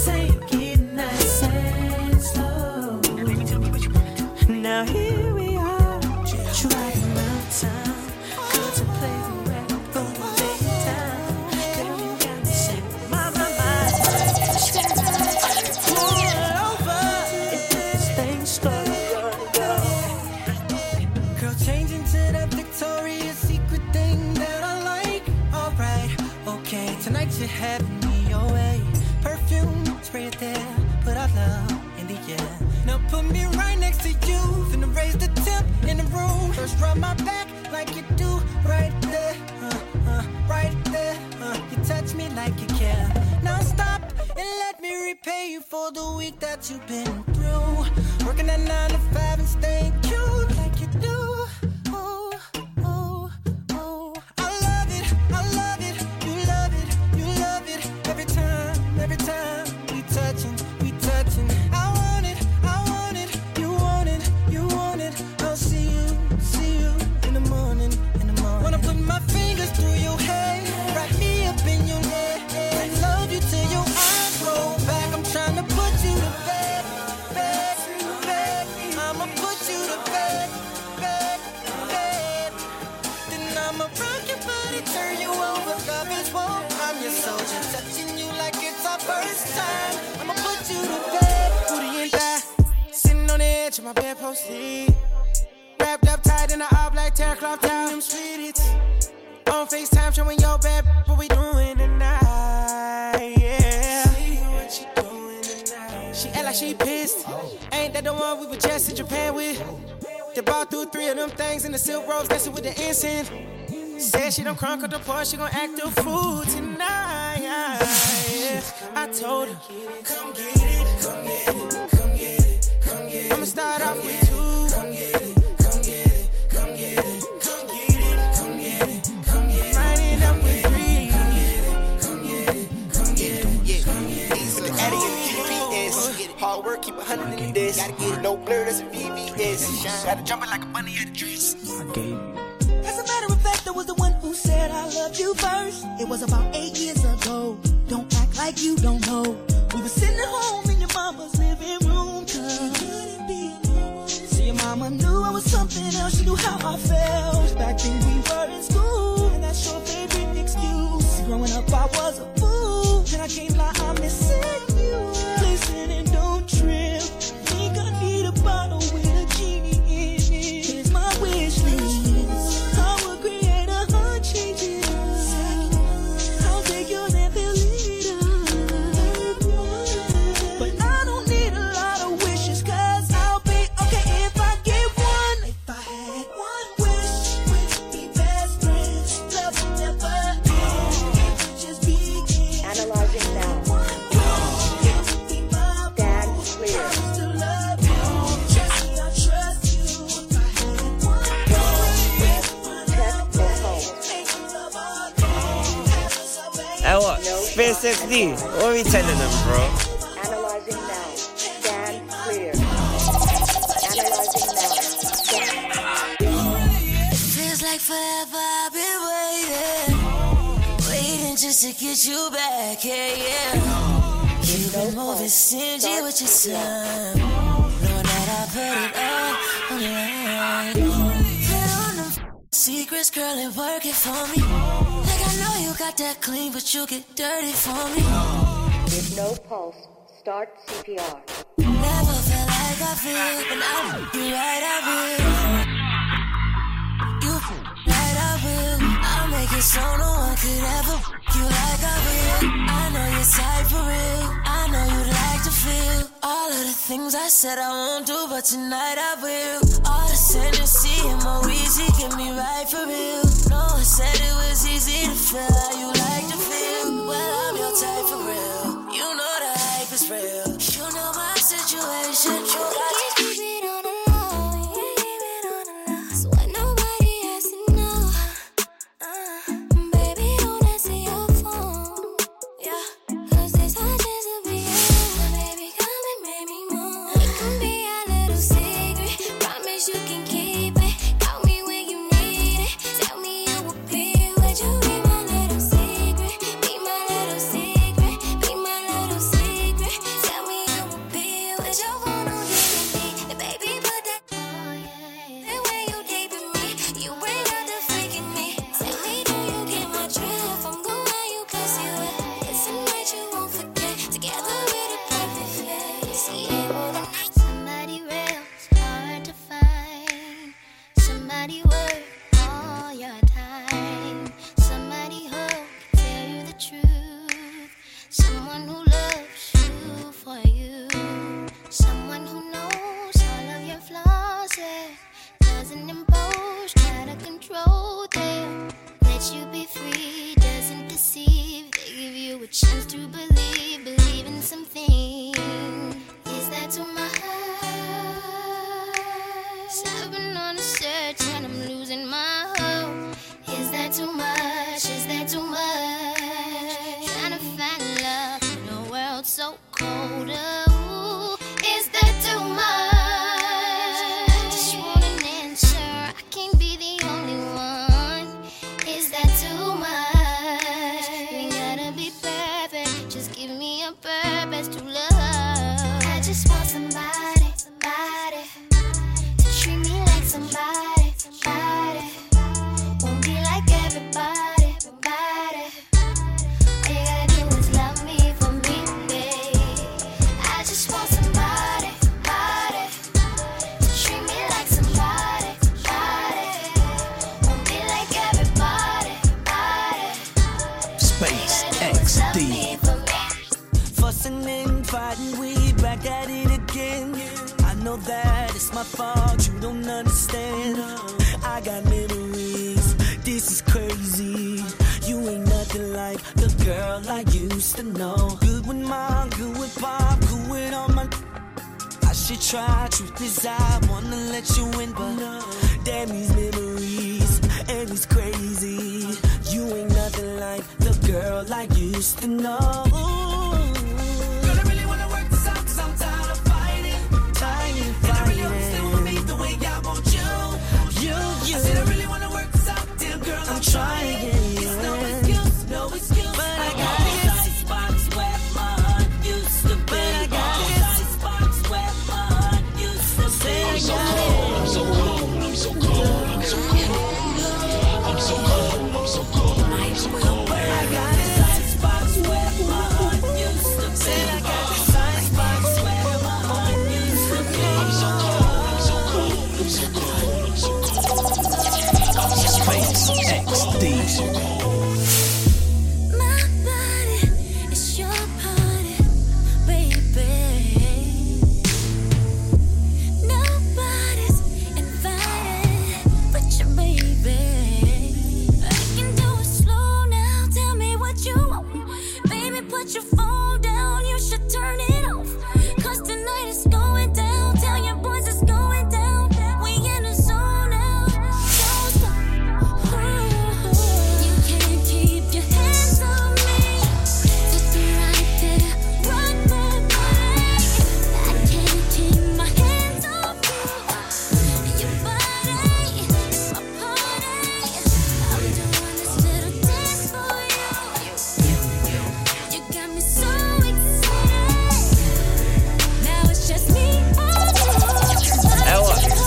take it nice and slow. Now baby, tell me what you wanna do. Now here we riding mountain, contemplating where I'm going to take time. Girl, you got me shaking my, my mind. Pull it over if this thing's slow. Girl, changing to that Victoria's Secret thing that I like. Alright, okay, tonight you're having me your way. Perfume, spray it there, put our love in the air. Now put me right next to you, finna raise the temp in the room. First rub my back like you do, right there, uh, uh, right there. Uh, you touch me like you care. Now stop and let me repay you for the week that you've been through. Working at nine to five and staying cute like you do. Oh, oh, oh. I love it, I love it, you love it, you love it. Every time, every time we touching, we touching. My bedpost sleep, wrapped up tight in a op like terracloth down them streets. On FaceTime showing your bed, what we doing tonight? Yeah, see what you doing tonight. She act like she pissed. Ain't that the one we were just in Japan with? They bought through three of them things in the silk robes, dancing with the incense. Said she done crunk up the porch, she gon' act the fool tonight. Yeah. I told her, come get it, come get it, come get it. I'ma start off with you. Come get it, come get it, come get it, come get it, come get it, come get it. Might end up with three. Come get it, come get it, come get it, come get it. These are the attic and V V S. Hard work, keep a hundred in this. Gotta get it, no blur, that's a V V S. Gotta jump it like a bunny at a dress. As a matter of fact, I was the one who said I loved you first. It was about eight years ago. Don't act like you don't know. We were sitting at home in your mama's living room. See, your mama knew I was something else. She knew how I felt. Back then we were in school, and that's your favorite excuse. Growing up I was a fool, and I can't lie, I'm missing you. Listen and don't trip. Think I need a bottle with a genie in it. Here's my wish list. I will create a hundred changes. I'll take your name, believe. SPACExDEE, what are we telling them, bro? Analyzing now. Stand clear. Analyzing now. Stand clear. Feels like forever I've been waiting. Waiting just to get you back, yeah, yeah. You've been moving stingy with your time. Know that I put it up on the line. Hit on them secrets, girl, and work it for me. Got that clean, but you get dirty for me. With no pulse, start C P R. Never felt like I feel, and I will be right, I will. You right, I will. I'll make it so no one could ever you like I will. I know you're tight for real. I know you like to feel all of the things I said I won't do, but tonight I will. All the tendency and more easy, get me right for real. No, I said it was easy to feel. So cold, ooh, is that too much? I just want an answer, I can't be the only one. Is that too much? You gotta be perfect, just give me a purpose to love. I just want somebody, somebody, to treat me like somebody, somebody. Won't be like everybody. SPACExDEE. Fussing and fighting, we back at it again. I know that it's my fault, you don't understand. I got memories, this is crazy. You ain't nothing like the girl I used to know. Good with mom, good with Bob, good with all my. I should try, truth is I wanna let you in, but damn these memories, and it's crazy. You ain't nothing like the girl I used to know. Girl, I really wanna work this out, cause I'm tired of fighting. Fighting, fighting. And I really hope you stay with me the way I want you. You, you. I said I really wanna work this out, damn girl, I'm, I'm trying. trying. It's no excuse, no excuse. But I got this icebox where my heart used to be. But I got this icebox where my heart used to be. I'm so cold, I'm so cold, I'm so cold, I'm so cold. I'm so cold, I'm so cold. I got this icebox where my heart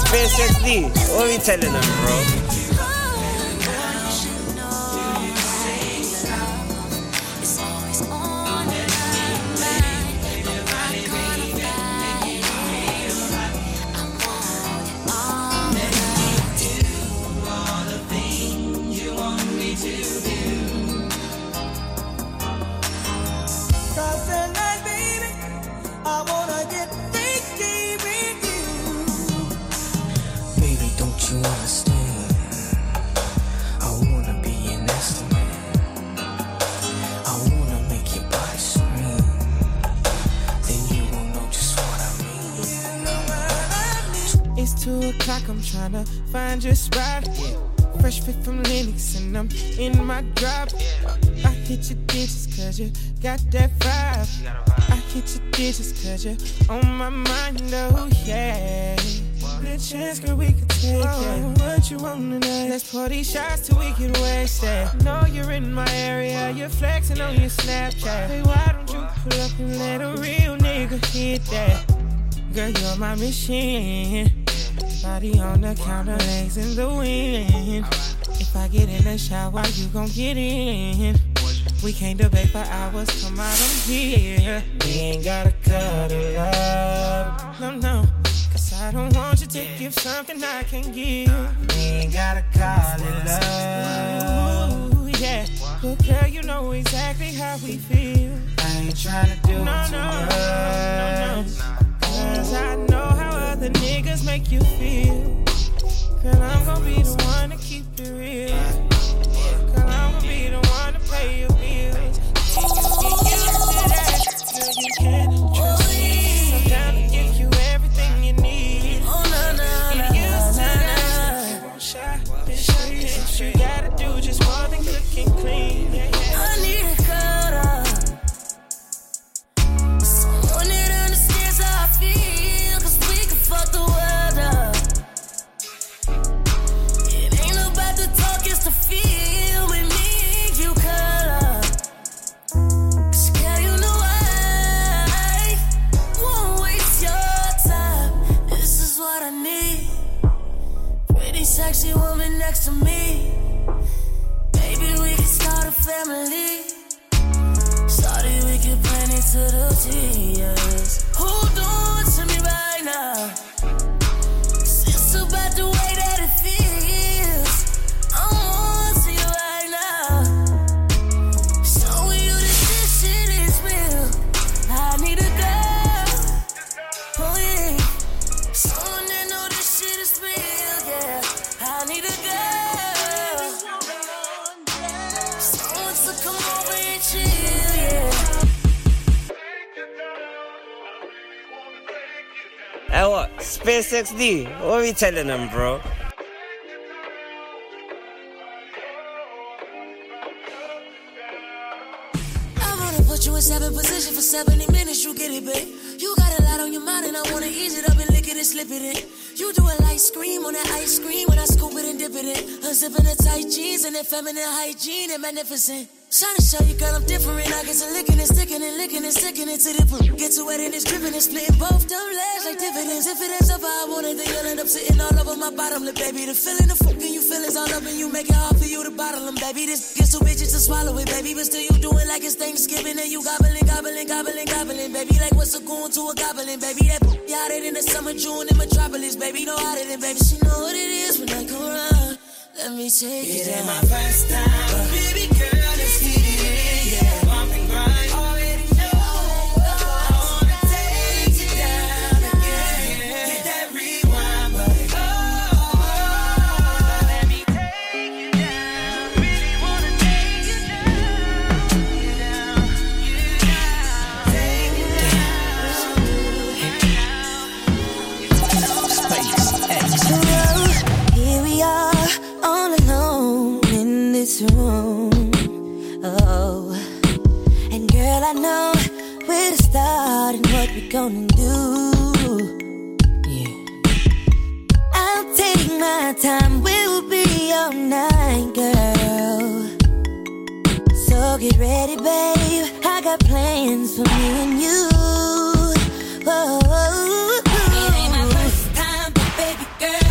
SPACExDEE. What are we telling them, bro? Two o'clock, I'm tryna find your spot. Yeah. Fresh fit from Lennox and I'm in my drop. Yeah. I hit your digits cause you got that vibe. I hit your digits cause you on my mind, oh yeah. Good chance, girl, we could take oh, it. What you want tonight? Let's pour these shots till we get wasted. Know you're in my area, you're flexing on your Snapchat. Hey, why don't you pull up and let a real nigga hit that? Girl, you're my machine. Body on the counter, legs in the wind. If I get in the shower, you gon' get in. We can't debate for hours, come out of here. We ain't gotta cut it up. No, no, cause I don't want you to give something I can't give. We ain't gotta call it up. Ooh, yeah, but girl, you know exactly how we feel. I ain't tryna do no, it no, no, no, no, no. Cause I know how other niggas make you feel. Girl, I'm gon' be the one to keep it real. Girl, I'm gon' be the one to pay your bills. You can get used to that. Girl, you can't trust me. I'm down to give you everything you need. Oh, no, no, no, no, no, no. Won't shop and shit. You gotta do just more than cook and clean. Yeah, yeah. I need a cuddle. Sexy woman next to me. Maybe we can start a family. Sorry, we can plan it to the tears. Who doing to me right now? It's about the way that it feels. I'm on to you right now. Showing you that this shit is real. I need a girl. Oh yeah. Someone that know this shit is real. I need a girl, someone to come over and chill, yeah. Hey, what? SPACExDEE, what are we telling them, bro? You in seven position for seventy minutes, you get it, babe. You got a lot on your mind and I wanna ease it up and lick it and slip it in. You do a light scream on that ice cream when I scoop it and dip it in. Unzipping the tight jeans and that feminine hygiene and magnificent. Trying to show you, girl, I'm different. I get to licking and sticking and licking and sticking it to the poop. Get to it and it's dripping and splitting both them legs like dividends. If it ends up how I want it, then you'll end up sitting all over my bottom lip, baby. The feeling, the fucking you feelings all up and you make it hard for you to bottle them, baby. This gets too bitches to swallow it, baby. But still you do it like it's Thanksgiving and you gobbling, gobbling, gobbling, gobbling, baby. Like what's a goon to a goblin, baby? That poop yachted in the summer, June in Metropolis, baby. No hotter than, baby. She know what it is when I come around. Let me take it. It ain't my first time, but baby girl. Gonna do, yeah. I'll take my time, we'll be all night, girl. So get ready, babe. I got plans for me and you. Whoa. It ain't my first time, but baby girl.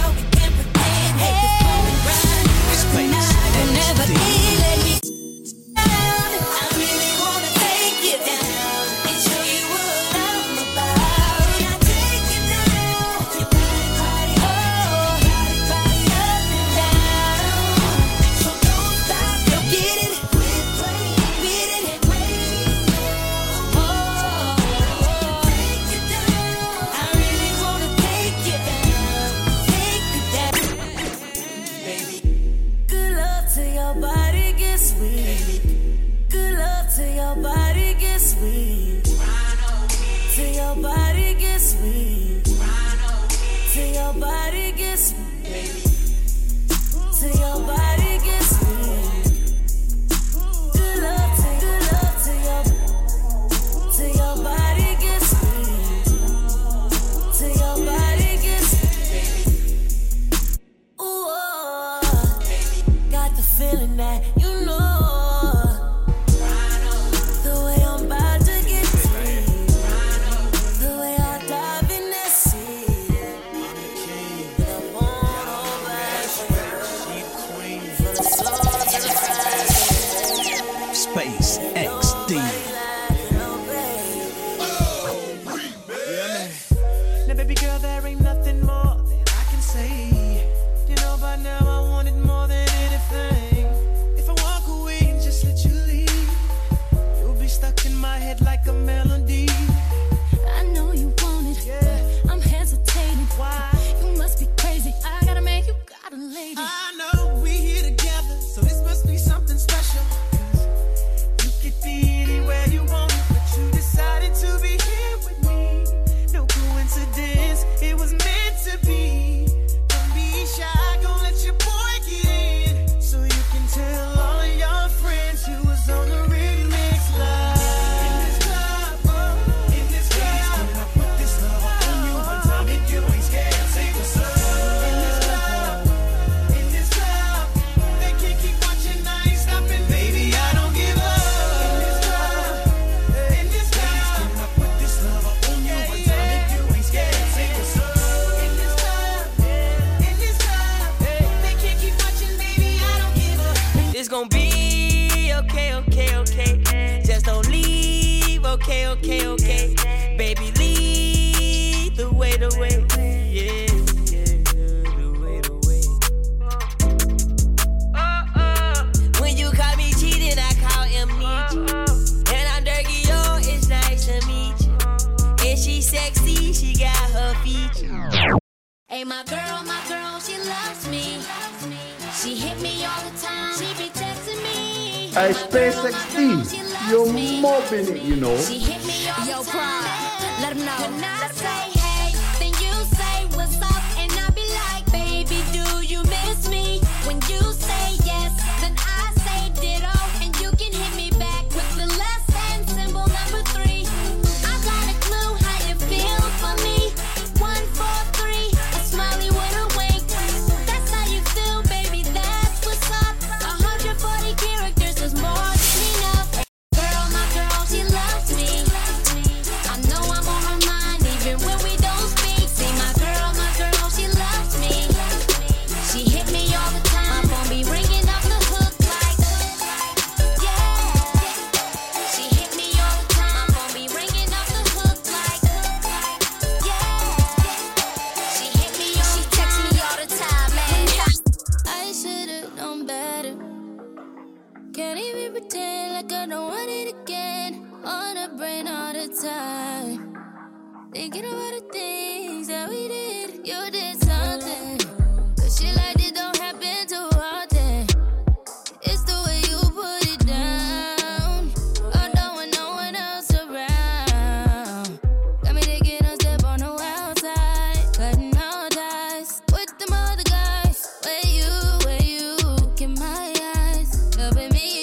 sweet. Till your body gets me. Till your body gets me. Good love to, good love to your. Till your body gets me. Till your body gets me. Ooh, oh, got the feeling that you know. Space X D. Now, baby girl, there ain't nothing more that I can say. You know by now I want it more than anything. If I walk away and just let you leave, you'll be stuck in my head like a melody. I know you want it, yeah. I'm hesitating. Why? You must be crazy. I gotta make you got a lady. I know we here together, so this must be something special. Anywhere you want, but you decided to be here with me. No coincidence, it was meant to be. Don't be shy, gon' let your boy get in, so you can tell all of your friends who was on the remix. Love in this club, oh, in this club. Ladies, come up with this love on you one time and you ain't scared. Say what's up. In this club, in this club, they can't keep watching, I ain't stopping. Baby, I don't give up. It's gonna be okay, okay, okay. Just don't leave, okay, okay, okay. Baby, lead the way, the way, yeah, yeah, the way, the way. Oh, oh. When you call me cheating, I call him meet you. And I'm dirty, yo, it's nice to meet you. And she sexy, she got her features. Hey, my girl, my girl, she loves me. She hit me all the time. She be texting me. Hey, SPACExDEE, you're mobbing it, you know. She hit me all Yo, the time. Yo, let him know. When I say hey, then you say what's up, and I be like, baby, do you miss me? When you say yes, then I say ditto, and you can hit me back with the less than symbol number three. I got a clue how you feel for me. One, four, three, a smiley with a wink. That's how you feel, baby. one hundred forty characters is more than enough. Girl, my girl, she loves me. I know I'm on her mind even when we don't speak. See, my girl, my girl, she loves me. She hit me all the time. My phone be ringing off the hook like, yeah. She hit me all the time. My phone be ringing off the hook like, yeah. She hit me all the time. She texts me all the time, man. I should've known better. Can't even pretend like I don't want it again. On the brain all the time, thinking about the things that we did. You did something, cause shit like this don't happen too often. It's the way you put it down. I don't want no one else around. Got me taking a step on the wild side, cutting all ties with them other guys. Where you, where you look in my eyes, loving me.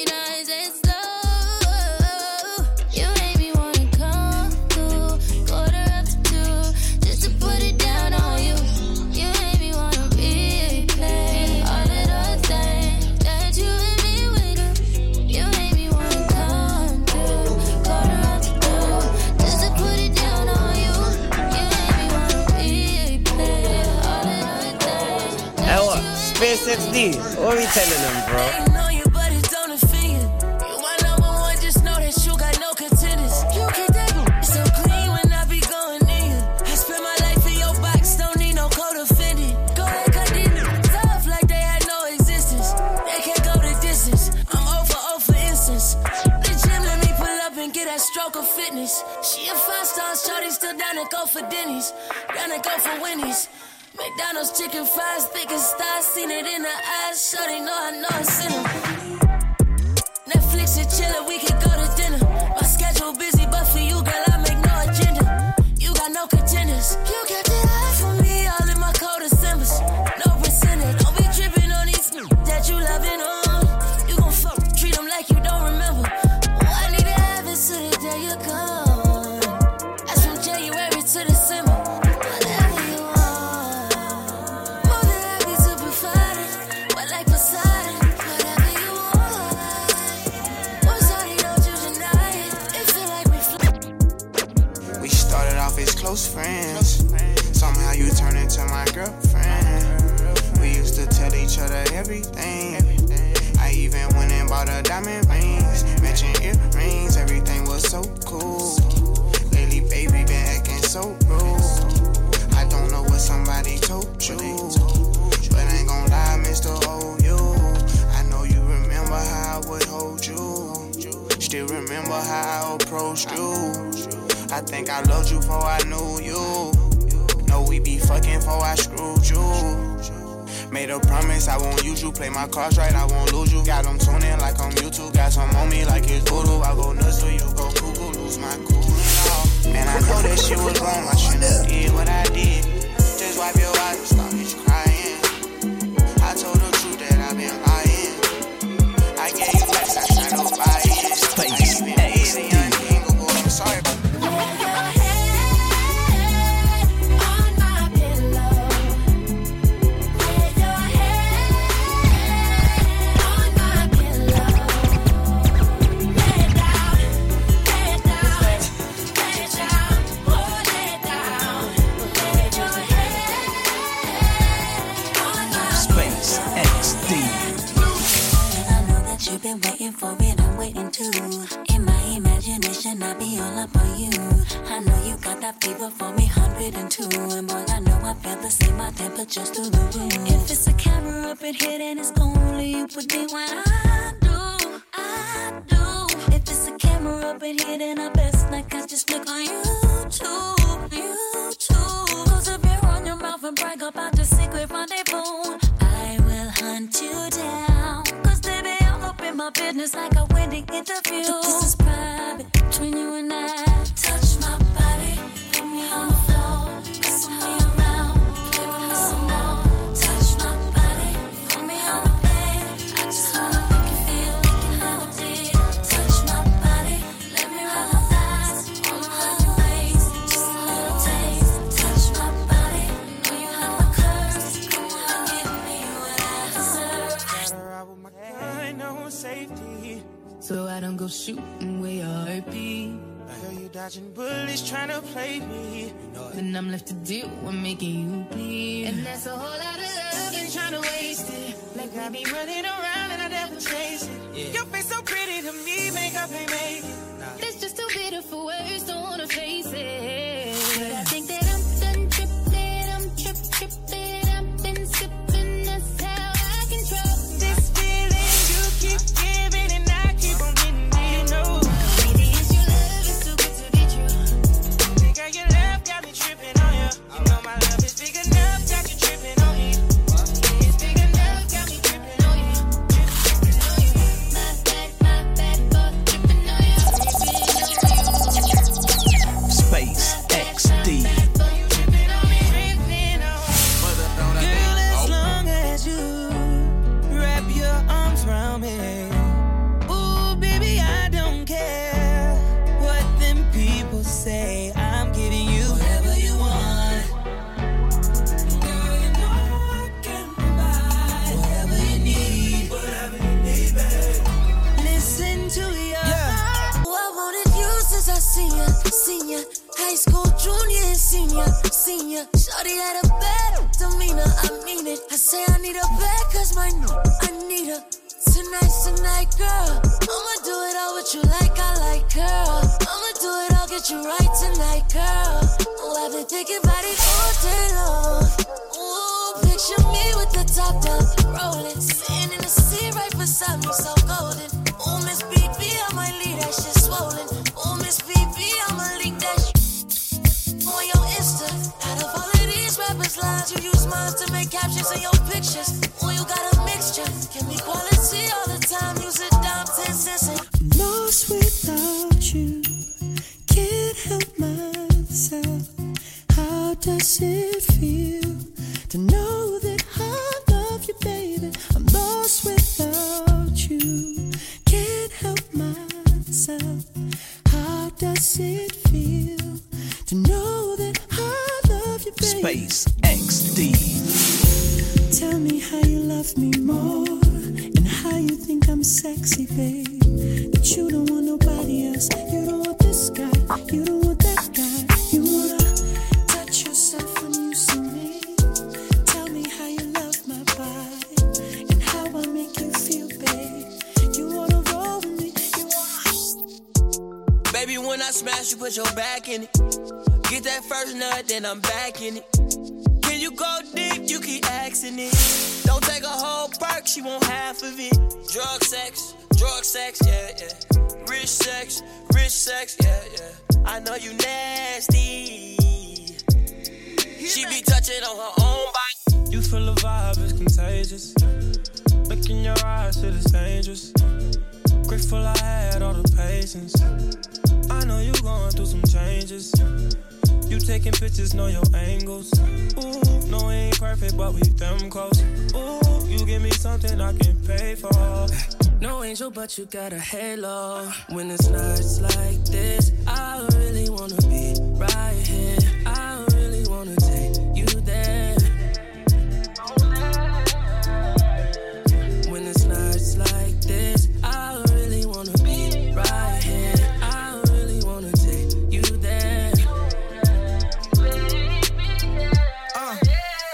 SpacexDee, what are we telling them, bro? I know you, but it don't offend you. You my number one, just know that you got no contenders. You can take them. So clean when I be going in you. I spend my life in your box, don't need no co-defendant. Go and continue. Tough like they had no existence. They can't go the distance. I'm over, over instance. The gym let me pull up and get that stroke of fitness. She a five-star shorty, still down to go for Denny's. Down to go for Winnie's. McDonald's chicken fries, thick as stars, seen it in her eyes. Shorty know I know I seen them. Netflix and chillin', we can go to dinner. My schedule busy, but for you, girl, I make no agenda. You got no contenders. close friends. Somehow you turn into my girlfriend. We used to tell each other everything. I even went and bought her diamond rings, matching earrings, everything was so cool. Lately, baby, been acting so rude. I don't know what somebody told you, but I ain't gon' lie, Mister Hold You. I know you remember how I would hold you. Still remember how I approached you. I think I loved you before I knew you. Know we be fucking before I screwed you. Made a promise I won't use you. Play my cards right, I won't lose you. Got them tuning like I'm YouTube. Got some on me like it's voodoo. I go nuts till you go cuckoo, lose my cool. No. Man, I know that shit was wrong. I shouldn't have did what I did. Just wipe your eyes and stop bitch crying. I told the truth that I've been lying. I gave you facts, I tried to buy it. Space X D. I'm sorry, but been waiting for it, I'm waiting too. In my imagination, I be all up on you. I know you got that fever for me, one hundred two. And boy, I know I feel the same, my temperature's through the roof. If it's a camera up in here, then it's gonna leave with me when I do, I do. If it's a camera up in here, then I best like I just look on YouTube, YouTube. Cause if you're on your mouth and brag about your secret rendezvous, I will hunt you down. Cause they be my business like a wedding interview. But this is private between you and I. Touch my body, put me on the floor, mess me around, play with me some more. Touch my body, put me on the bed. I just wanna make you feel like how I did. Touch my body, let me run my thighs, all over your waist, just a little taste. Touch my body, know you have my curves. Come on, give me what I deserve. No safety, so I don't go shooting where your hurt be. I hear you dodging bullets trying to play me. No, then I'm left to deal with making you bleed. And that's a whole lot of love and trying to waste it. Like I be running around and I never chase it. Yeah. Your face so pretty to me, makeup ain't make it. Nah. That's just too bitter for words, don't wanna face it. But I think that I'm done tripping, I'm trip tripping, I've been sipping, that's how I control. Keep giving and I keep on getting it, no. Maybe it's your love, it's too good to be true. Girl, your love got me tripping on you. You know my love is big enough, got you tripping on me. It's big enough, got me tripping on you. Tripping on you. My bad, my bad, both tripping on you. Tripping on you. SPACExDEE. Tripping on me, tripping on me. Girl, as long as you wrap your arms around me. Ooh, baby, I don't care what them people say. I'm giving you whatever you want. Girl, you know I can provide whatever you need, whatever you need, baby. Listen to your heart. Yeah. Oh, I wanted you since I seen ya, seen ya. High school junior and senior, senior. Shorty had a bad demeanor, I mean it. I say I need a bag cause my no, I need her. Tonight, tonight, girl, I'ma do it all what you like, I like, girl. I'ma do it all, get you right tonight, girl. Oh, I've been thinking about it all day long. Ooh, picture me with the top down, rolling, sitting in the seat right beside me, so golden. Ooh, Miss B B, I might leave that shit swollen. Ooh, Miss B B, I'ma leak that shit on your Insta. Out of all of these rappers' lines, you use mine to make captions in your pictures. Ooh, you got a mixture, give me quality. All the time, use a dime, ten cents. I'm lost without you. Can't help myself. How does it feel to know that I love you, baby? I'm lost without you. Can't help myself. How does it feel to know that I love you, baby? SPACExDEE. Tell me how you love me more. How you think I'm sexy, babe? That you don't want nobody else. You don't want this guy. You don't want that guy. You wanna put your back in it. Get that first nut, then I'm back in it. Can you go deep? You keep asking it. Don't take a whole perk, she want half of it. Drug sex, drug sex, yeah, yeah. Rich sex, rich sex, yeah, yeah. I know you nasty. She be touching on her own body. You feel the vibe is contagious. Look in your eyes, it is dangerous. Grateful I had all the patience. I know you going through some changes. You taking pictures, know your angles. Ooh, no, we ain't perfect, but we them close. Ooh, you give me something I can pay for. No angel, but you got a halo. When it's nights like this, I really wanna be right here. I really wanna take you there. When it's nights like this, I really wanna be right here. I really wanna take you there. Uh,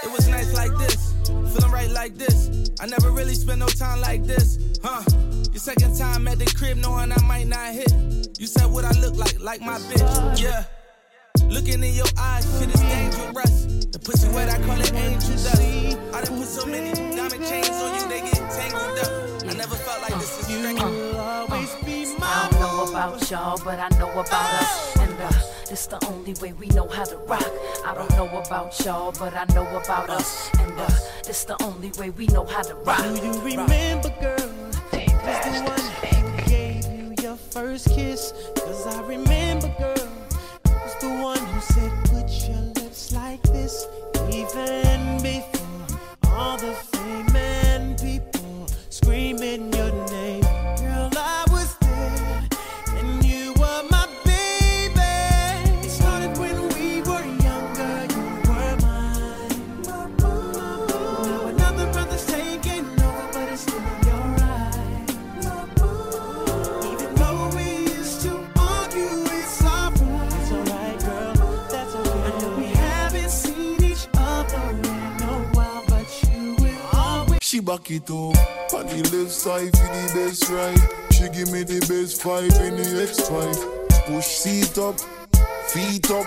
it was nights like this, feeling right like this. I never really spent no time like this, huh? Your second time at the crib, knowing I might not hit. You said what I look like, like my bitch, yeah. Looking in your eyes, shit is dangerous. The pussy wet, I call it angel dust. I done put so many diamond chains on you, they get tangled up. I never felt like this was strange. You'll always be my I don't know about y'all, but I know about us. And uh, it's the only way we know how to rock. I don't know about y'all, but I know about us. And uh, it's the only way we know how to rock. Do you remember, girl? Take that. Was the one who gave you your first kiss. Cause I remember, girl. The one who said put your lips like this, even before all the fame and people screaming your name. Girl, I was there and you were my baby. It started when we were younger, you were mine. Now another brother's taking over, but it's still your right. Even though we used to argue, it's all she back it up, on the left side for the best right. She give me the best five in the X five. Push seat up, feet up,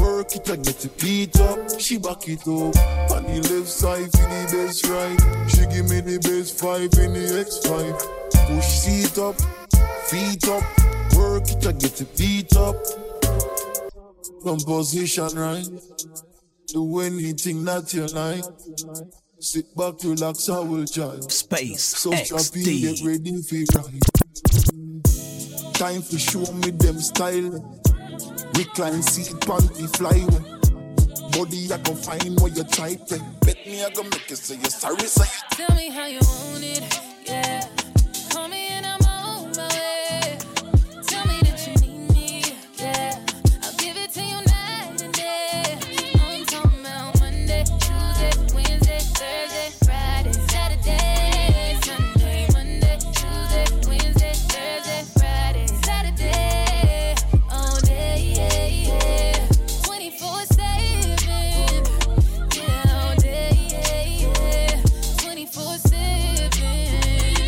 work it and get the beat up. She back it up, on the left side for the best right. She give me the best five in the X five. Push seat up, feet up, work it and get the beat up. Composition right, do anything that you like. Sit back, relax, I will jive. Space, so X D. Get ready for ride. Time for show me them style. Recline seat, panty fly. Body, I can find what you try to. Bet me I can make it so you're sorry, say it. Tell me how you want it, yeah. Call me and I'm on my way. Tell me that you need me, yeah. I'll give it to you night and day. Only talking about Monday, Tuesday, Wednesday. Thursday, Friday, Saturday, Sunday, Monday, Tuesday, Wednesday, Thursday, Friday, Saturday, all day, yeah, yeah. twenty-four seven, yeah, all day, yeah, yeah. twenty-four seven.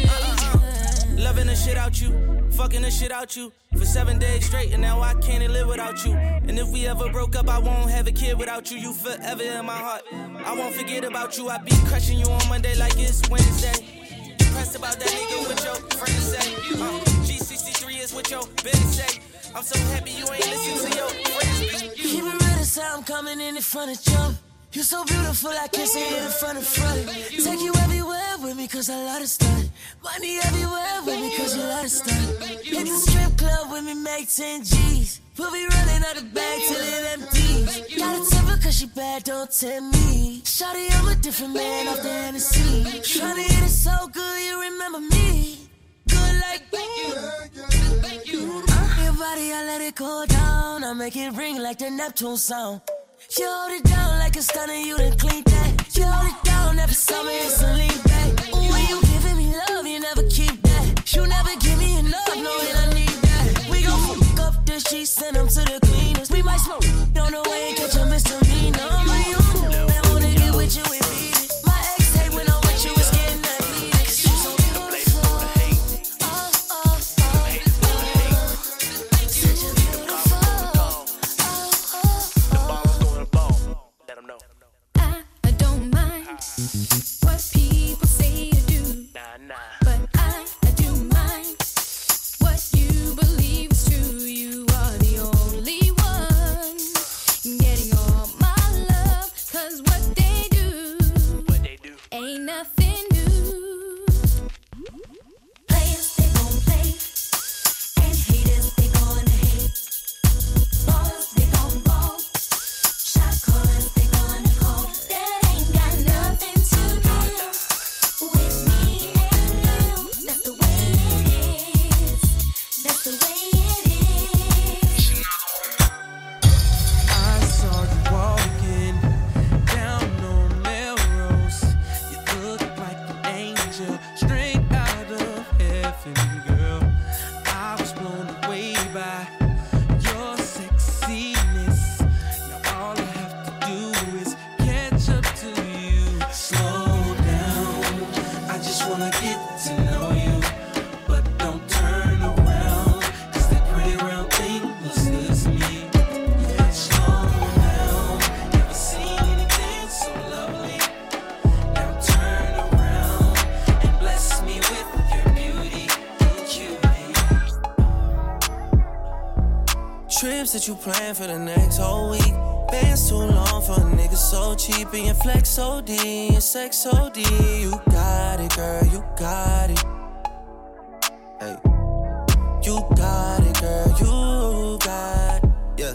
Uh-uh. Loving the shit out you, fucking the shit out you. For seven days straight, and now I can't live without you. And if we ever broke up, I won't have a kid without you. You forever in my heart, I won't forget about you. I be crushing you on Monday like it's Wednesday. Depressed about that nigga with your friends say. uh, G sixty-three is what your bitch say. I'm so happy you ain't listening to your friends. Keep it real, so I'm coming in in front of you. You're so beautiful, I can't say it in front of front. Take you everywhere with me, cause I love to stunt. Money everywhere with me, cause you love to stunt. Hit the strip club with me, make ten G's. We'll be running out of bag till it empties. Got a temper cause she bad, don't tempt me. Shawty, I'm a different man off the Hennessy. Shawty, it is so good, you remember me. Good like you. Your body, I let it cool down. I make it ring like the Neptune sound. You hold it down like a stunner, you done cleaned that. You hold it down every summer, it's a lean back. Ooh, when you giving me love, you never keep that. You never give me enough, knowing I need that. We gon' fuck up the sheets, send them to the cleaners. We might smoke, don't know where you catch a misdemeanor. My own, I wanna get with you and beat it. My ex hate when I'm with you, it's getting ugly. Cause you so beautiful. Oh, oh, oh, oh. Such a beautiful. that you plan for the next whole week. Bands too long for a nigga so cheap. And your flex O D, your sex O D. You got it, girl, you got it. Hey, you got it, girl, you got it. Yeah,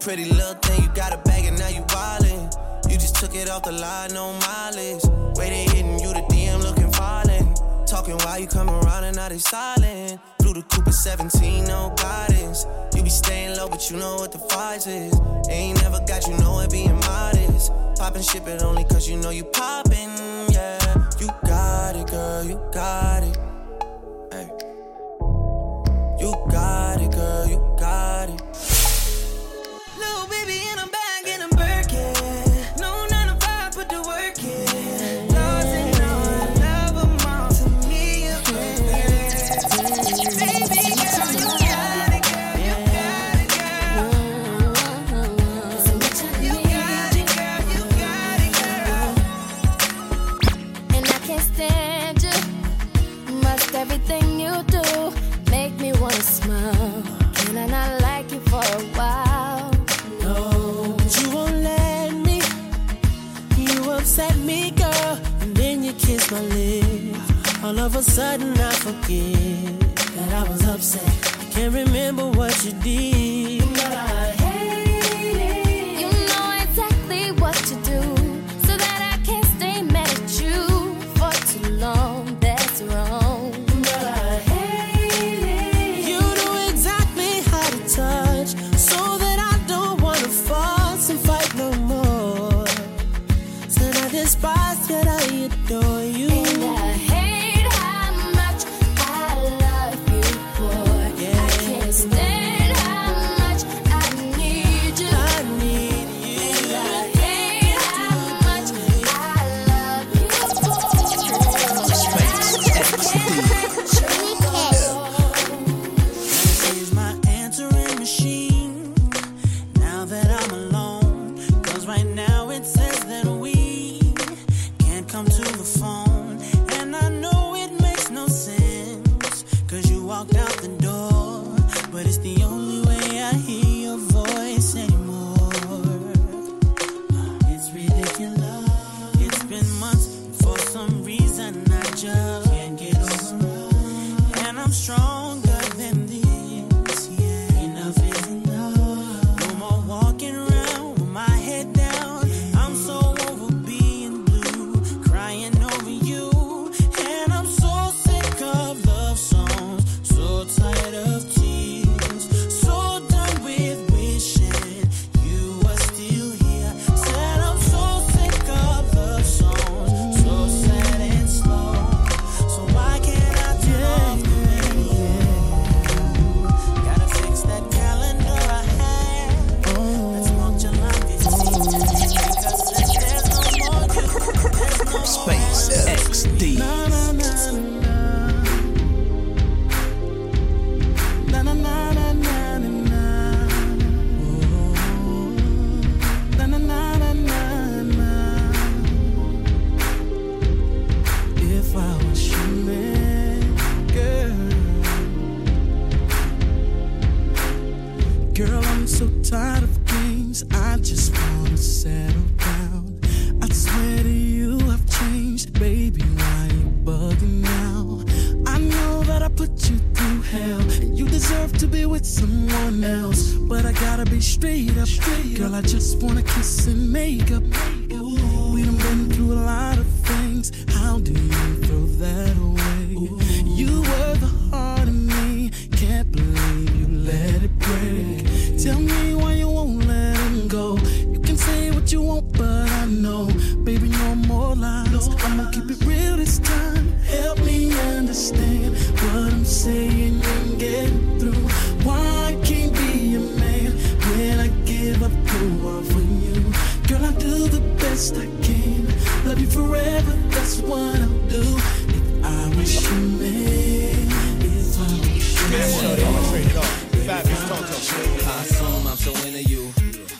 pretty little thing, you got a bag and now you wildin'. You just took it off the line, no mileage. Waiting, hitting you the D M, looking violent. Talking while you come around and now they silent. Blew the coupe at seventeen, no guidance. You be staying low, but you know what the price is. Ain't never got you know it being modest. Poppin' shit, but only cause you know you poppin', yeah. You got it, girl, you got it. Hey. You got it, girl, you got it. Little baby in a bag and a Birkin. No nine to five, put the work in. Doesn't know I love them all. To me, you're good. Baby girl, you got it, girl, you got it, girl. You got it, girl, you got it, girl. And I can't stand you. Must everything you do make me wanna smile. Can I not like you for a while? Set me, girl, and then you kiss my lips. All of a sudden I forget that I was upset. I can't remember what you did, but I hate it. You know exactly what to do, so that I can't stay mad at you for too long. That's wrong, but I hate it. You know exactly how to touch, so that I don't want to fuss and fight no more. Despise that I adore you. And I hate how much I love you for. Yeah. I can't stand how much I need you. I need you. And I hate how much I love you for. Space. This is my answering machine. Now that I'm alone, 'cause right now it says that we come to the phone, and I know it makes no sense, 'cause you walked out the door, but it's the only way I hear your voice anymore. It's ridiculous. It's been months, and for some reason I just can't get over it. And I'm stronger than this, yeah. Enough is enough. No more walking around with my head down. I'm so I assume I'm so into you,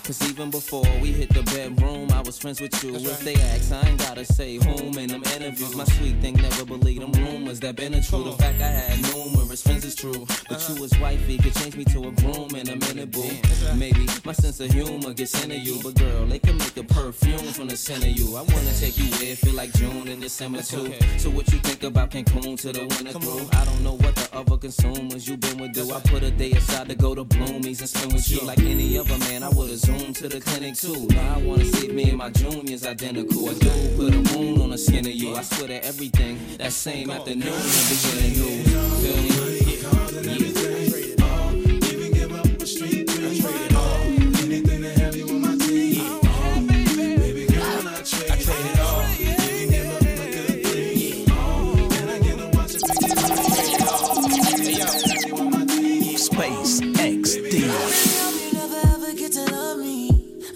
'cause Cause even before we hit the bedroom, I was friends with you. That's if right. They ask, I ain't gotta say whom in them interviews. My sweet thing never believed them rumors that been a true. The fact I had numerous friends is true. But you as wifey could change me to a groom in a minute, boo. Maybe my sense of humor gets into you. But girl, they can make a perfume from the scent of you. I wanna take you where it feel like June and December too. So what you think about Cancun to the winter through? I don't know what the other consumers you been with do. I put a day aside to go to Bloomies and spend with you. Like any other man, I would've zoomed to the clinic too. Now I wanna see me and my juniors identical. I do put a moon on the skin of you. I swear to everything, that same afternoon and beginning new. Feel me? Cars and everything, all, even give up a street dream. Trade all, anything to have you on my team. All, baby girl, I trade it all, even give up a good thing. All, and I get to watch it pick it up. Trade it all, baby girl, I have you on my team. SPACExDEE. You never ever get to love me.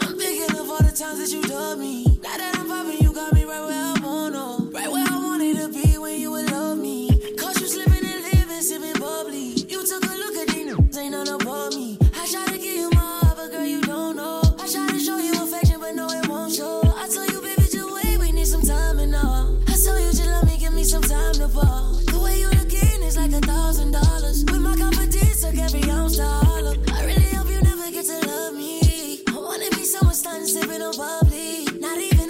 I'm thinking of all the times that you love me. Now that I'm popping, you got me right where I want to, right where I wanted to be when you would love me. Cause you slipping and living, sipping bubbly. You took a look at these n****s, ain't none above me. I tried to give you my heart, but girl, you don't know. I tried to show you affection, but no, it won't show. I told you, baby, just wait, we need some time and all. I told you, just let me, give me some time to fall. The way you looking is like a thousand dollars. With my confidence, took every ounce to all up. I really hope you never get to love me. I wanna be someone starting sipping on bubbly. Not even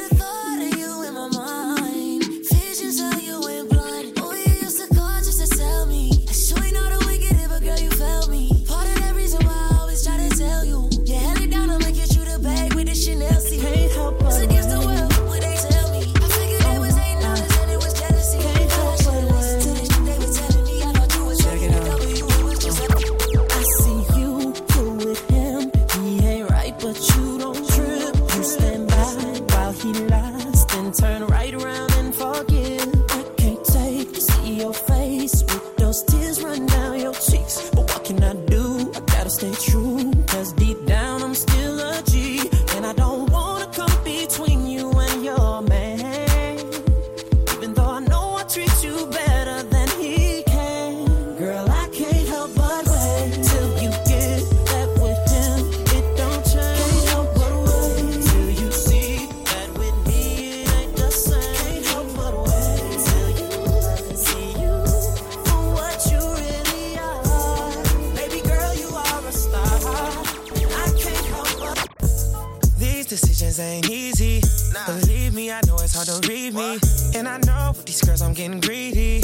ain't easy, nah. Believe me, I know it's hard to read me. What? And I know with these girls I'm getting greedy,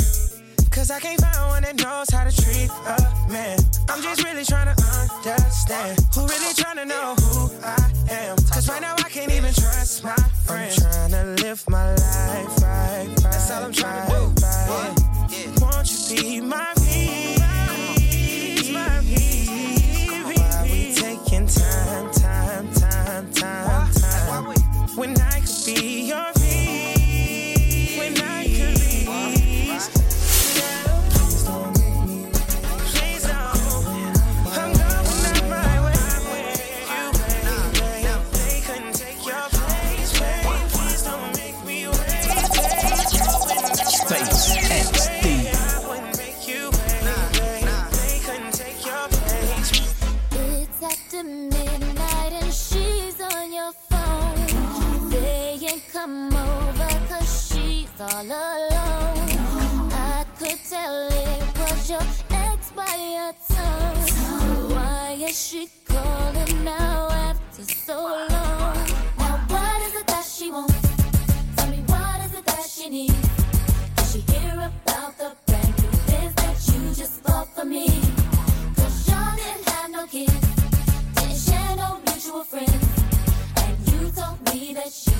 cause I can't find one that knows how to treat a man. I'm just really trying to understand, who really trying to know who I am. Cause right now I can't even trust my friends. I'm trying to live my life right, right. That's all I'm trying to do, right. Yeah. Won't you be my peace, my peace? Why we taking time, time, time, time? When I could be your peace, when I could be peace. Please don't make me, please don't. I'm going my way. You baby, they couldn't take your place. Please don't make me wait. SPACExDEE. I wouldn't make you wait. They couldn't take your place. It's after midnight and she's on your phone. Come over, cause she's all alone. I could tell it was your ex by your tone. Why is she calling now after so long? Now what is it that she wants? Tell me what is it that she needs? Did she hear about the brand new biz that you just bought for me? Cause y'all didn't have no kids, didn't share no mutual friends. And you told me that she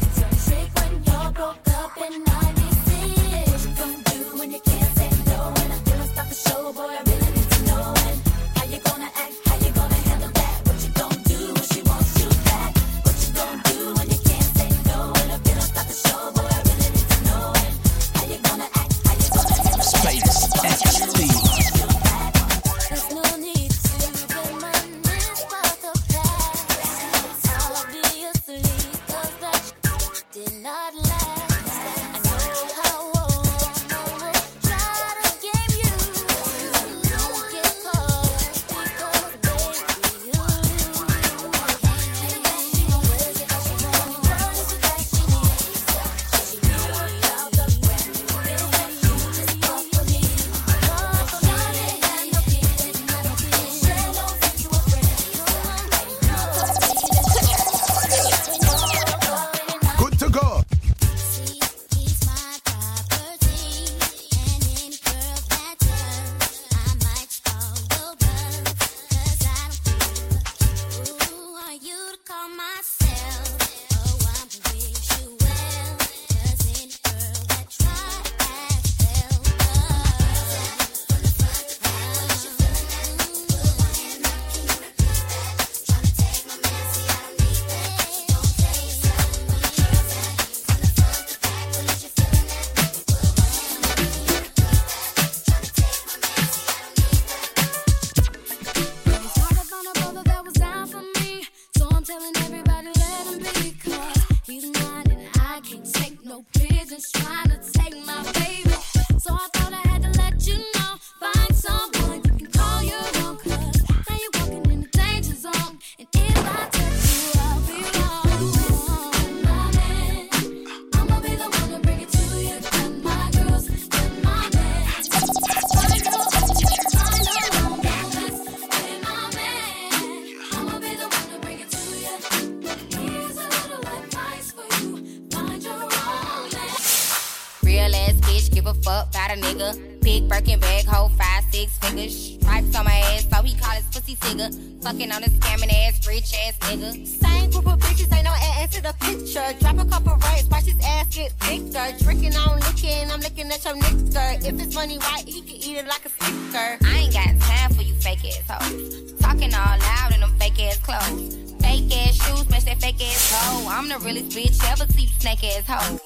when y'all broke up in ninety-six. What you gonna do when you can't say no? When I feel I stop the show, boy, I really need to know. And how you gonna act? How you gonna handle that? What you gonna do when she wants? bitch, give a fuck about a nigga. Big Birkin bag, hold five, six figures. Stripes on my ass, so he call his pussy Tigger. Fucking on a scamming ass, rich ass nigga. Same group of bitches, ain't no ass to the picture. Drop a couple rights, watch his ass get thicker. Drinking on licking, I'm licking at your nigger. If it's money right, he can eat it like a sticker. I ain't got time for you fake ass hoes. Talking all loud in them fake ass clothes. Fake ass shoes, match that fake ass hoe. I'm the realest bitch ever see snake ass hoe.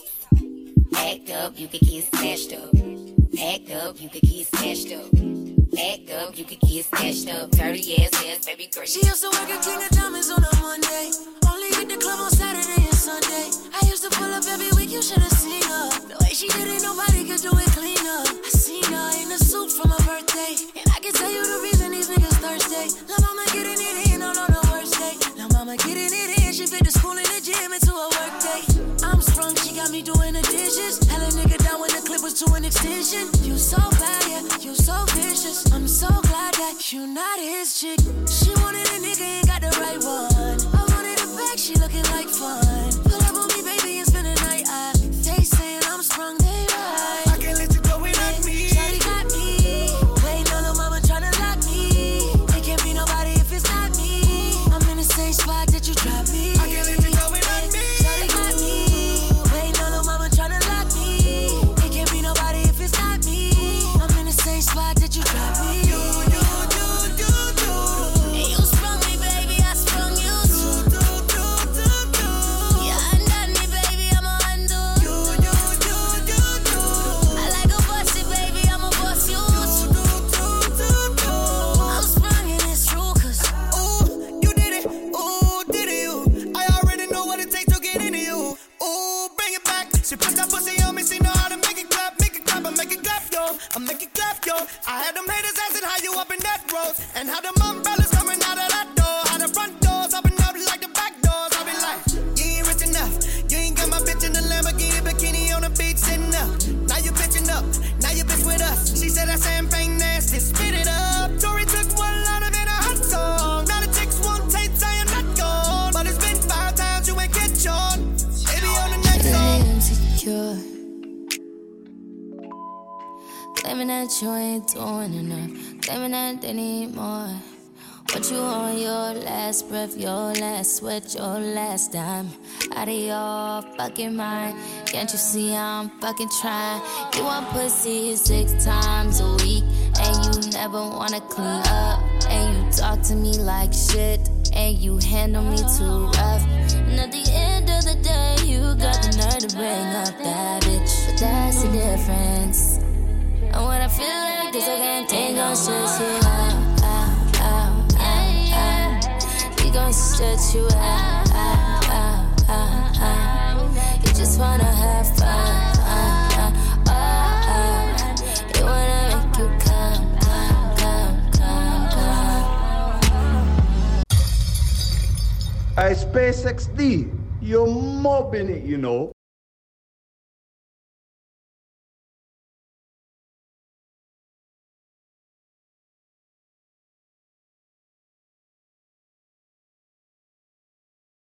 Act up, you can get snatched up. Act up, you can get snatched up. Act up, you can get snatched up. Dirty ass ass, baby girl. She used to work at King of Diamonds on a Monday. Only hit the club on Saturday and Sunday. I used to pull up every week, you should have seen her. The way she did it, nobody could do it cleaner. I seen her in a suit for my birthday. And I can tell you the reason these niggas thirsty. La mama getting it in on all the worst day. La mama getting it in, she fit the school and the gym into a work day. I'm sprung, she got me doing the dishes. Hella nigga down when the clip was to an extension. You so bad, yeah, you so vicious. I'm so glad that you not his chick. She wanted a nigga and got the right one. I wanted a bag, she looking like fun. Pull up on me, baby, and spend the night. I, they saying I'm sprung, they right. I can't let you go without me. Shawty got me. Waiting on the mama tryna lock me. It can't be nobody if it's not me. I'm in the same spot that you dropped me. I can't let you go without me. Shawty got me. Spot that you drop me. You, you, you, you, you. And you sprung me, baby. I sprung you too. Yeah, undone me, baby. I'ma undo. You, you, you, you, you. I like a bossy, baby. I'ma boss you. I'm sprung and it's true, cause ooh, you did it. Ooh, did it you? I already know what it takes to get into you. Ooh, bring it back. She put that pussy on me. She know how to make it clap, make it clap, I make it clap, yo. I make it. I had them haters asking how you up in that road, and how them umbrellas coming out of that door, how the front doors open up like the back doors. I be like, you ain't rich enough, you ain't got my bitch in the Lamborghini bikini on the beach sitting up. Now you bitching up, now you bitch with us. She said that same thing nasty, spit it up. Tory took one line of it, a hot song. Now the chicks want tapes, I am not gone, but it's been five times you ain't get on. Maybe on the next song. Claiming that you ain't doing enough, claiming that they need more. What you on your last breath, your last sweat, your last dime. Out of your fucking mind, can't you see I'm fucking trying? You want pussy six times a week, and you never wanna clean up. And you talk to me like shit, and you handle me too rough. And at the end of the day, you got the nerve to bring up that bitch. But that's the difference. And what I feel like is I can't take on shit. Ow, ow, ow, ow, ow. We gon' stretch you out, ow, ow, ow, ow. You just wanna have fun, ow, ow, ow. You wanna make you come, come, come, come, come. Hey, SpaceXDee, you're mobbing it, you know.